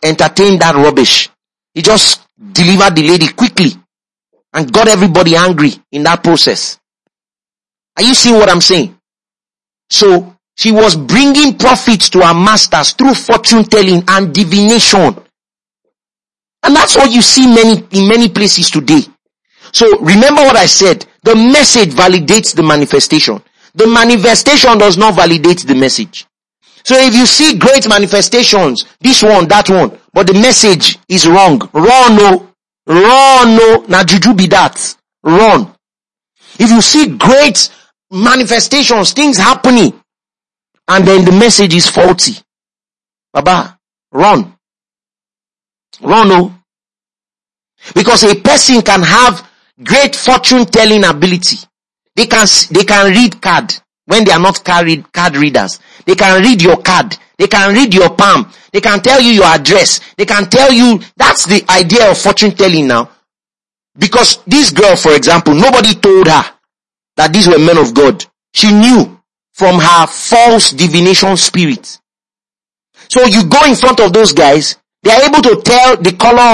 entertain that rubbish. He just delivered the lady quickly and got everybody angry in that process. Are you seeing what I'm saying? So she was bringing profits to her masters through fortune telling and divination. And that's what you see in many places today. So remember what I said. The message validates the manifestation. The manifestation does not validate the message. So if you see great manifestations, this one, that one, but the message is wrong. Run, no. Now juju be that. Run. If you see great manifestations, things happening, and then the message is faulty, Baba, run. Run, no. Because a person can have great fortune-telling ability. They can read card when they are not card readers. They can read your card. They can read your palm. They can tell you your address. They can tell you. That's the idea of fortune telling now. Because this girl, for example, nobody told her that these were men of God. She knew from her false divination spirit. So you go in front of those guys. They are able to tell the color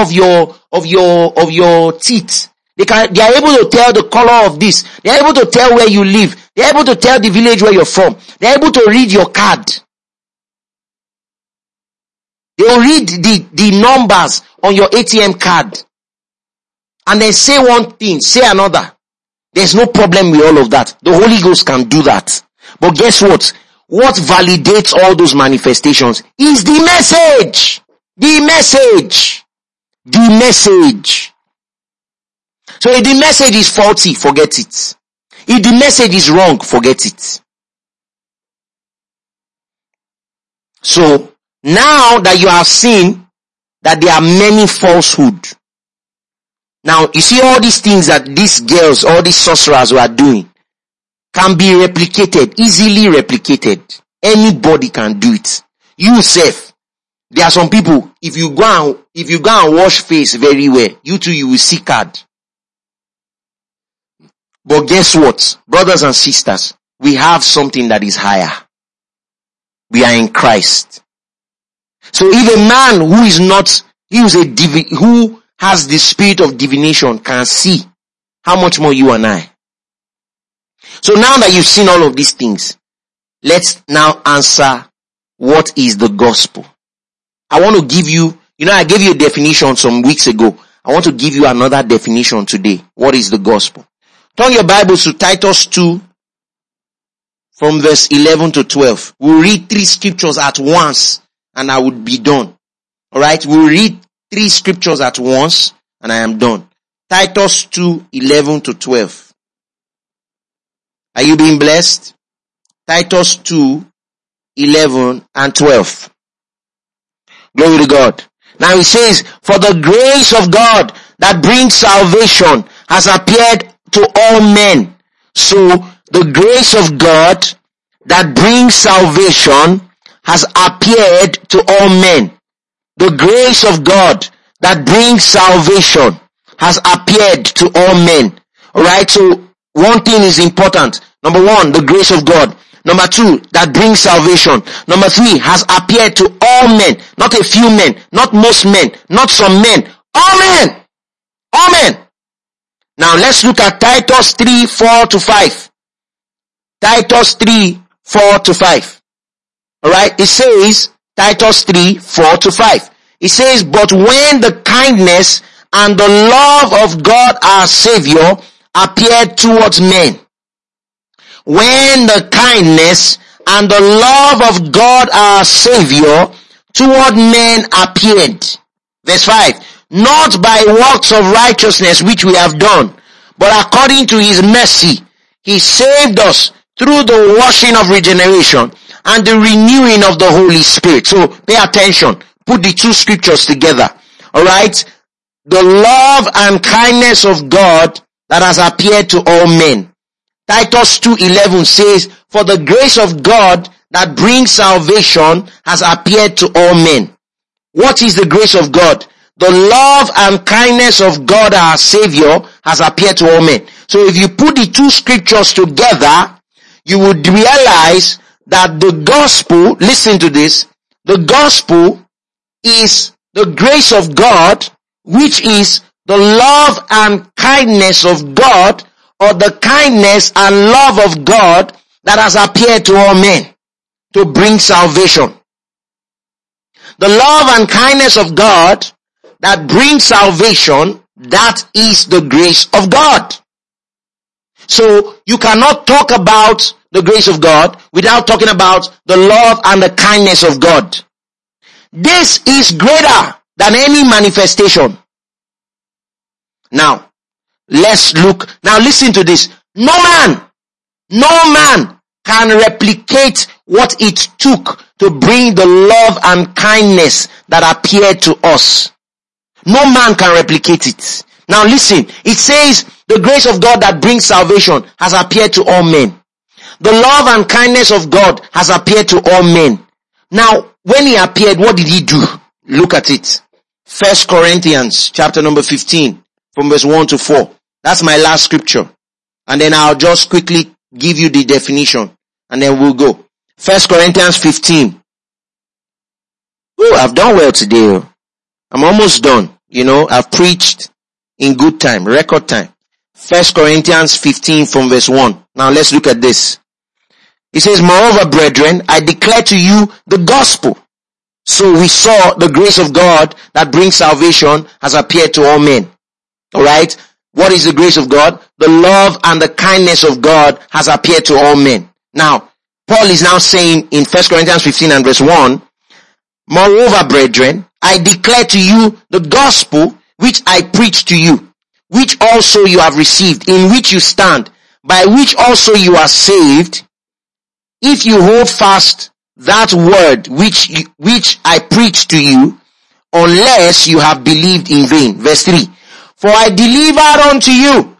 of your teeth. They are able to tell the color of this. They are able to tell where you live. They are able to tell the village where you're from. They are able to read your card. They will read the numbers on your ATM card. And then say one thing, say another. There's no problem with all of that. The Holy Ghost can do that. But guess what? What validates all those manifestations is the message. The message. So if the message is faulty, forget it. If the message is wrong, forget it. So, now that you have seen that there are many falsehoods. Now, you see all these things that these girls, all these sorcerers were doing can be replicated, easily replicated. Anybody can do it. You self. There are some people, if you go and wash face very well, you too, you will see card. But guess what? Brothers and sisters, we have something that is higher. We are in Christ. So if a man who has the spirit of divination can see, how much more you and I. So now that you've seen all of these things, let's now answer what is the gospel. I want to give you, I gave you a definition some weeks ago. I want to give you another definition today. What is the gospel? Turn your Bibles to Titus 2 from verse 11 to 12. We'll read three scriptures at once. And I would be done. Alright, we'll read three scriptures at once and I am done. Titus 2:11 to 12. Are you being blessed? Titus 2:11 and 12. Glory to God. Now it says, for the grace of God that brings salvation has appeared to all men. So the grace of God that brings salvation has appeared to all men. The grace of God that brings salvation has appeared to all men. Alright, so One thing is important. Number one, the grace of God. Number two, that brings salvation. Number three, has appeared to all men. Not a few men, not most men, not some men. All men. All men. Now let's look at Titus 3, 4 to 5. Titus 3, 4 to 5. Alright, it says, Titus 3, 4 to 5. It says, but when the kindness and the love of God our Savior appeared towards men. When the kindness and the love of God our Savior toward men appeared. Verse 5. Not by works of righteousness which we have done, but according to his mercy, he saved us through the washing of regeneration and the renewing of the Holy Spirit. So pay attention. Put the two scriptures together. Alright? The love and kindness of God that has appeared to all men. Titus 2:11 says, for the grace of God that brings salvation has appeared to all men. What is the grace of God? The love and kindness of God our Savior has appeared to all men. So if you put the two scriptures together, you would realize that the gospel, listen to this, the gospel is the grace of God, which is the love and kindness of God, or the kindness and love of God that has appeared to all men to bring salvation. The love and kindness of God that brings salvation, that is the grace of God. So you cannot talk about the grace of God without talking about the love and the kindness of God. This is greater than any manifestation. Now, let's look. Now listen to this. No man can replicate what it took to bring the love and kindness that appeared to us. No man can replicate it. Now listen. It says the grace of God that brings salvation has appeared to all men. The love and kindness of God has appeared to all men. Now, when he appeared, what did he do? Look at it. 1 Corinthians chapter number 15 from verse 1 to 4. That's my last scripture. And then I'll just quickly give you the definition. And then we'll go. 1 Corinthians 15. Ooh, I've done well today. I'm almost done. You know, I've preached in good time, record time. 1 Corinthians 15 from verse 1. Now let's look at this. It says, moreover, brethren, I declare to you the gospel. So we saw the grace of God that brings salvation has appeared to all men. Alright? What is the grace of God? The love and the kindness of God has appeared to all men. Now, Paul is now saying in 1 Corinthians 15 and verse 1, moreover, brethren, I declare to you the gospel which I preach to you, which also you have received, in which you stand, by which also you are saved, if you hold fast that word which I preach to you, unless you have believed in vain. Verse 3. For I delivered unto you,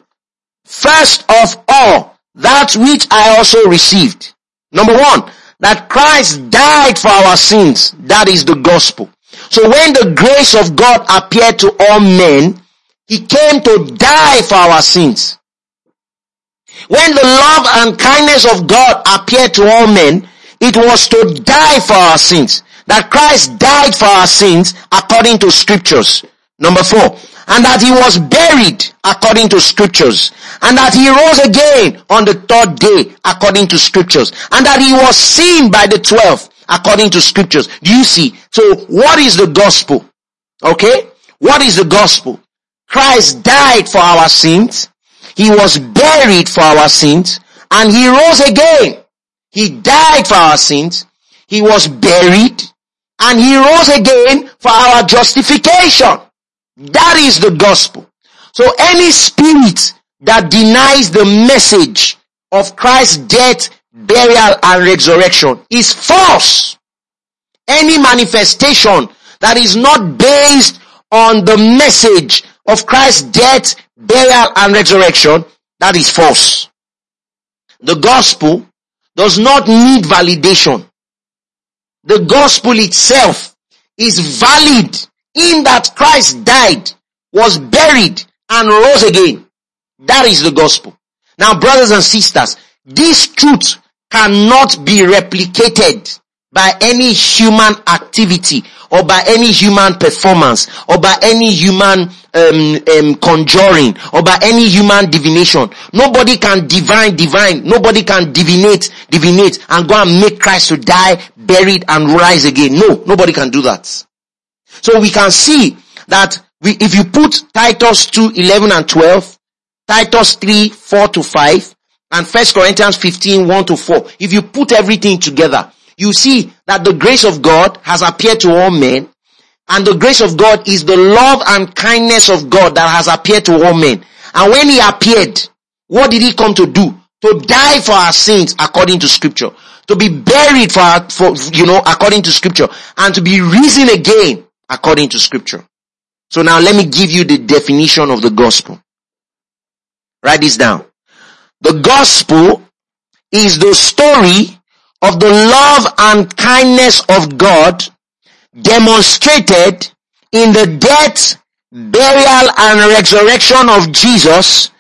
first of all, that which I also received. Number one, that Christ died for our sins. That is the gospel. So when the grace of God appeared to all men, he came to die for our sins. When the love and kindness of God appeared to all men, it was to die for our sins. That Christ died for our sins according to scriptures. Number 4. And that he was buried according to scriptures. And that he rose again on the third day according to scriptures. And that he was seen by the 12 according to scriptures. Do you see? So what is the gospel? Okay? What is the gospel? Christ died for our sins. He was buried for our sins. And he rose again. He died for our sins. He was buried. And he rose again for our justification. That is the gospel. So any spirit that denies the message of Christ's death, burial, and resurrection is false. Any manifestation that is not based on the message of Christ's death, burial, and resurrection, that is false. The gospel does not need validation. The gospel itself is valid in that Christ died, was buried, and rose again. That is the gospel. Now, brothers and sisters, this truth cannot be replicated by any human activity or by any human performance or by any human conjuring or by any human divination. Nobody can divine. Nobody can divinate and go and make Christ to die, buried and rise again. No, nobody can do that. So we can see that if you put Titus 2:11 and 12, Titus 3:4-5, and 1 Corinthians 15:1-4, if you put everything together, you see that the grace of God has appeared to all men, and the grace of God is the love and kindness of God that has appeared to all men. And when he appeared, what did he come to do? To die for our sins according to Scripture, to be buried according to Scripture, and to be risen again according to Scripture. So now let me give you the definition of the gospel. Write this down. The gospel is the story of the love and kindness of God demonstrated in the death, burial, and resurrection of Jesus,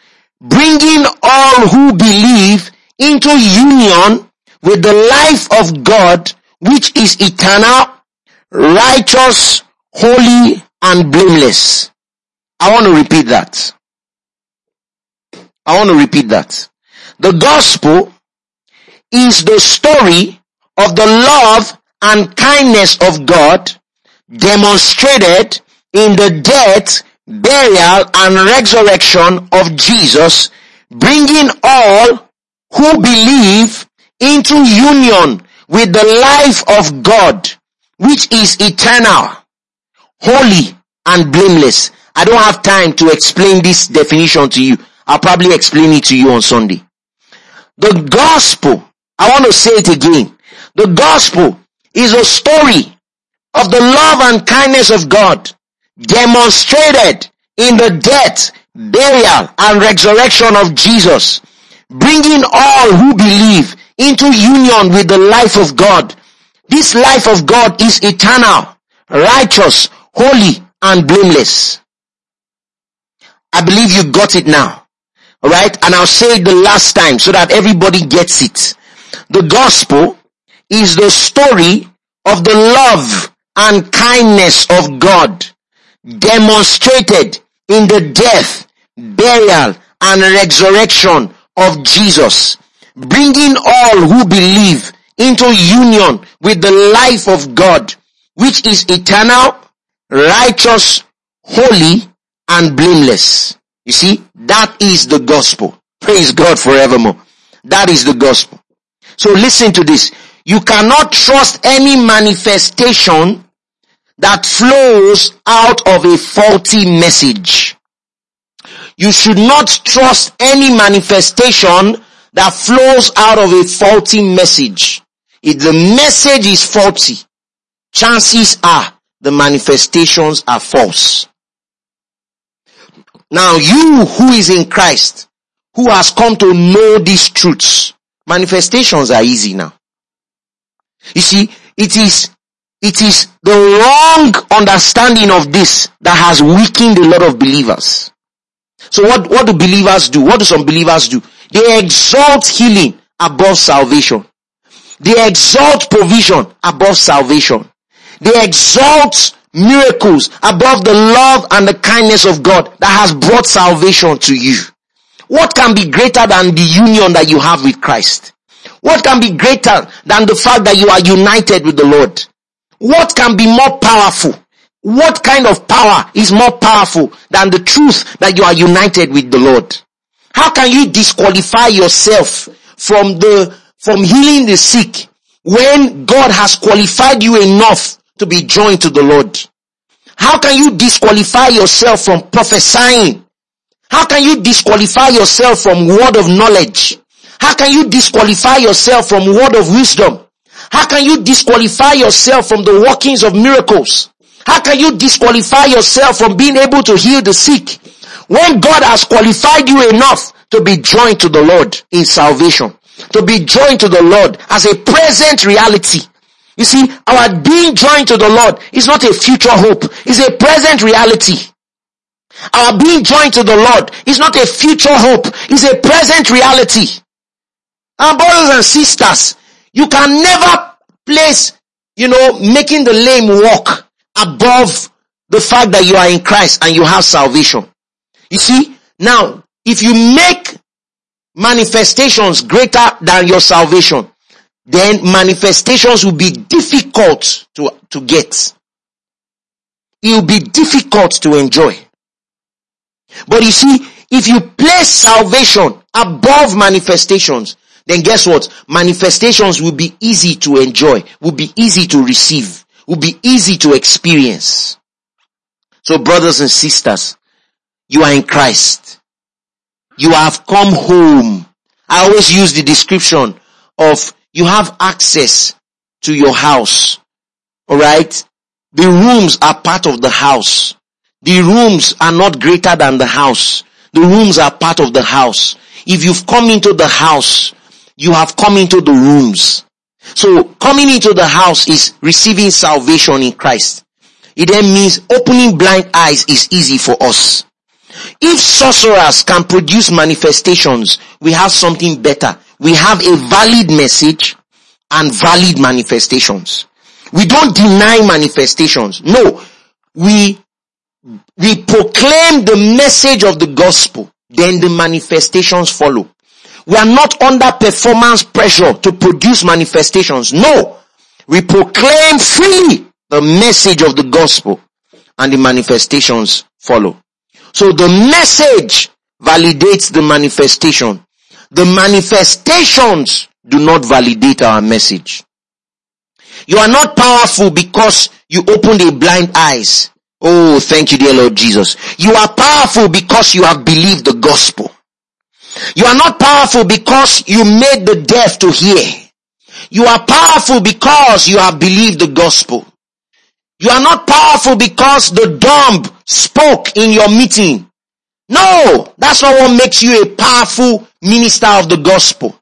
bringing all who believe into union with the life of God, which is eternal, righteous, holy, and blameless. I want to repeat that. The gospel is the story of the love and kindness of God demonstrated in the death, burial, and resurrection of Jesus, bringing all who believe into union with the life of God, which is eternal, holy, and blameless. I don't have time to explain this definition to you. I'll probably explain it to you on Sunday. The gospel, I want to say it again. The gospel is a story of the love and kindness of God demonstrated in the death, burial, and resurrection of Jesus, bringing all who believe into union with the life of God. This life of God is eternal, righteous, holy, and blameless. I believe you got it now. Alright, and I'll say it the last time so that everybody gets it. The gospel is the story of the love and kindness of God demonstrated in the death, burial, and resurrection of Jesus, bringing all who believe into union with the life of God, which is eternal, righteous, holy, and blameless. You see, that is the gospel. Praise God forevermore. That is the gospel. So listen to this. You cannot trust any manifestation that flows out of a faulty message. You should not trust any manifestation that flows out of a faulty message. If the message is faulty, chances are the manifestations are false. Now you who is in Christ, who has come to know these truths, manifestations are easy now. You see, it is the wrong understanding of this that has weakened a lot of believers. So what do believers do? What do some believers do? They exalt healing above salvation. They exalt provision above salvation. They exalt miracles above the love and the kindness of God that has brought salvation to you. What can be greater than the union that you have with Christ? What can be greater than the fact that you are united with the Lord? What can be more powerful? What kind of power is more powerful than the truth that you are united with the Lord? How can you disqualify yourself from healing the sick when God has qualified you enough to be joined to the Lord? How can you disqualify yourself from prophesying? How can you disqualify yourself from word of knowledge? How can you disqualify yourself from word of wisdom? How can you disqualify yourself from the workings of miracles? How can you disqualify yourself from being able to heal the sick when God has qualified you enough to be joined to the Lord in salvation, to be joined to the Lord as a present reality? You see, our being joined to the Lord is not a future hope. It's a present reality. Our being joined to the Lord is not a future hope. It's a present reality. And brothers and sisters, you can never place, making the lame walk above the fact that you are in Christ and you have salvation. You see, now, if you make manifestations greater than your salvation, then manifestations will be difficult to get. It will be difficult to enjoy. But you see, if you place salvation above manifestations, then guess what? Manifestations will be easy to enjoy, will be easy to receive, will be easy to experience. So brothers and sisters, you are in Christ. You have come home. I always use the description of you have access to your house. Alright? The rooms are part of the house. The rooms are not greater than the house. The rooms are part of the house. If you've come into the house, you have come into the rooms. So coming into the house is receiving salvation in Christ. It then means opening blind eyes is easy for us. If sorcerers can produce manifestations, we have something better. We have a valid message and valid manifestations. We don't deny manifestations. No, we proclaim the message of the gospel. Then the manifestations follow. We are not under performance pressure to produce manifestations. No, we proclaim freely the message of the gospel and the manifestations follow. So the message validates the manifestation. The manifestations do not validate our message. You are not powerful because you opened a blind eyes. Oh, thank you, dear Lord Jesus. You are powerful because you have believed the gospel. You are not powerful because you made the deaf to hear. You are powerful because you have believed the gospel. You are not powerful because the dumb spoke in your meeting. No, that's not what makes you a powerful minister of the gospel.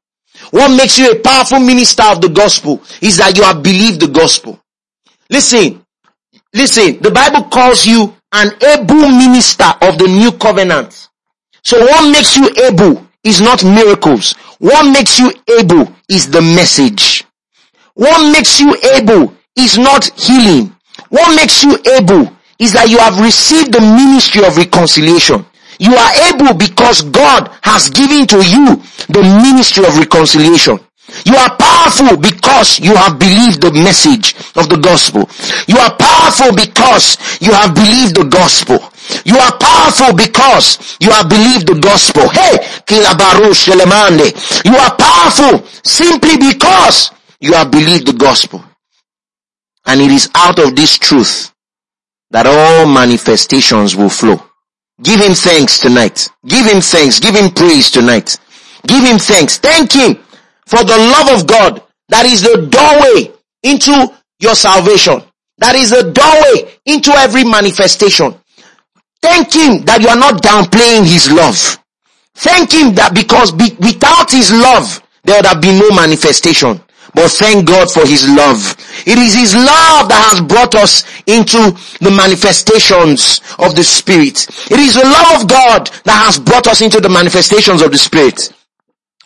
What makes you a powerful minister of the gospel is that you have believed the gospel. Listen, the Bible calls you an able minister of the new covenant. So what makes you able is not miracles. What makes you able is the message. What makes you able is not healing. What makes you able is that you have received the ministry of reconciliation. You are able because God has given to you the ministry of reconciliation. You are powerful because you have believed the message of the gospel. You are powerful because you have believed the gospel. You are powerful because you have believed the gospel. Hey, you are powerful simply because you have believed the gospel. And it is out of this truth that all manifestations will flow. Give him thanks tonight. Give him thanks. Give him praise tonight. Give him thanks. Thank him for the love of God that is the doorway into your salvation. That is the doorway into every manifestation. Thank him that you are not downplaying his love. Thank him that because without his love, there would have been no manifestation. But thank God for his love. It is his love that has brought us into the manifestations of the Spirit. It is the love of God that has brought us into the manifestations of the Spirit.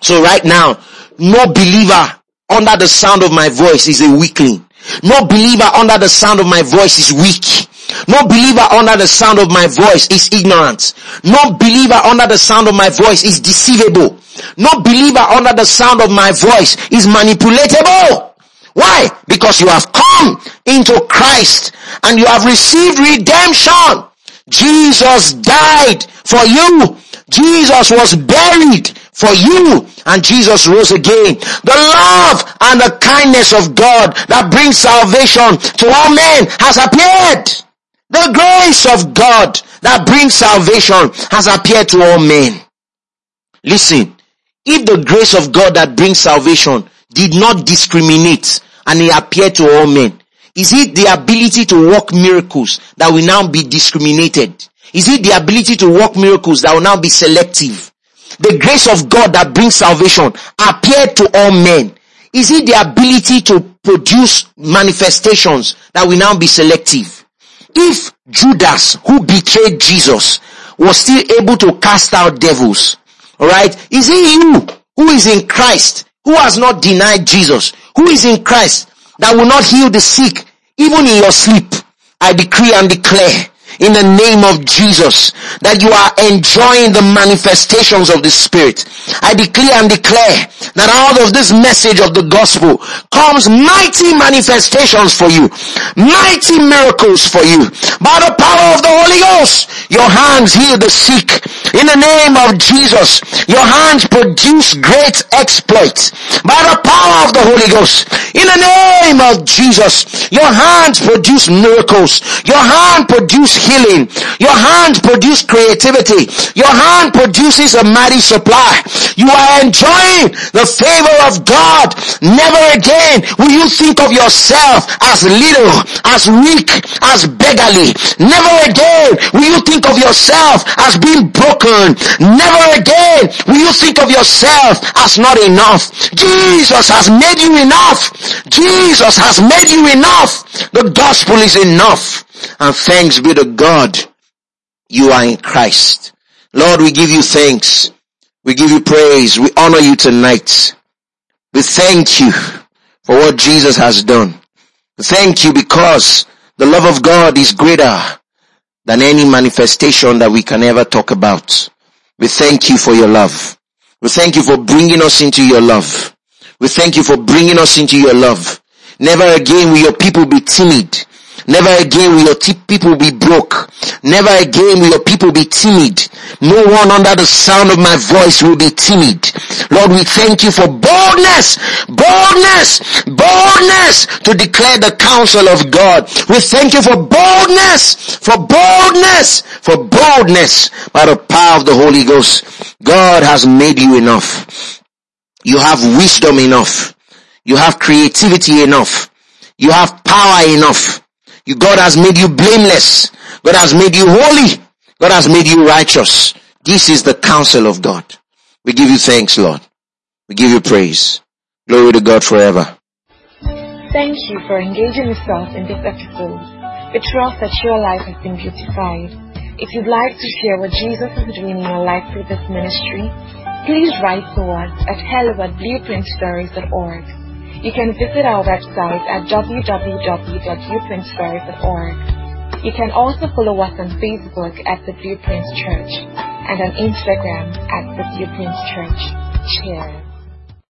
So right now, no believer under the sound of my voice is a weakling. No believer under the sound of my voice is weak. No believer under the sound of my voice is ignorant. No believer under the sound of my voice is deceivable. No believer under the sound of my voice is manipulatable. Why? Because you have come into Christ and you have received redemption. Jesus died for you. Jesus was buried for you. And Jesus rose again. The love and the kindness of God that brings salvation to all men has appeared. The grace of God that brings salvation has appeared to all men. Listen, if the grace of God that brings salvation did not discriminate and it appeared to all men, is it the ability to work miracles that will now be discriminated? Is it the ability to work miracles that will now be selective? The grace of God that brings salvation appeared to all men. Is it the ability to produce manifestations that will now be selective? If Judas, who betrayed Jesus, was still able to cast out devils. Alright? Is it you who is in Christ, who has not denied Jesus, who is in Christ, that will not heal the sick, even in your sleep? I decree and declare in the name of Jesus that you are enjoying the manifestations of the Spirit. I declare and declare that out of this message of the gospel comes mighty manifestations for you, mighty miracles for you. By the power of the Holy Ghost, your hands heal the sick. In the name of Jesus, your hands produce great exploits. By the power of the Holy Ghost, in the name of Jesus, your hands produce miracles. Your hand produces healing. Your hand produces creativity. Your hand produces a mighty supply. You are enjoying the favor of God. Never again will you think of yourself as little, as weak, as beggarly. Never again will you think of yourself as being broken. Never again will you think of yourself as not enough. Jesus has made you enough. Jesus has made you enough. The gospel is enough. And thanks be to God, you are in Christ. Lord, we give you thanks. We give you praise. We honor you tonight. We thank you for what Jesus has done. We thank you because the love of God is greater than any manifestation that we can ever talk about. We thank you for your love. We thank you for bringing us into your love. We thank you for bringing us into your love. Never again will your people be timid. Never again will your people be broke. Never again will your people be timid. No one under the sound of my voice will be timid. Lord, we thank you for boldness to declare the counsel of God. We thank you for boldness by the power of the Holy Ghost. God has made you enough. You have wisdom enough. You have creativity enough. You have power enough. God has made you blameless. God has made you holy. God has made you righteous. This is the counsel of God. We give you thanks, Lord. We give you praise. Glory to God forever. Thank you for engaging with us in this episode. We trust that your life has been beautified. If you'd like to share what Jesus is doing in your life through this ministry, please write to us at hello@blueprintstories.org. You can visit our website at www.blueprintstories.org. You can also follow us on Facebook at The Blueprint Church and on Instagram at The Blueprint Church. Cheers.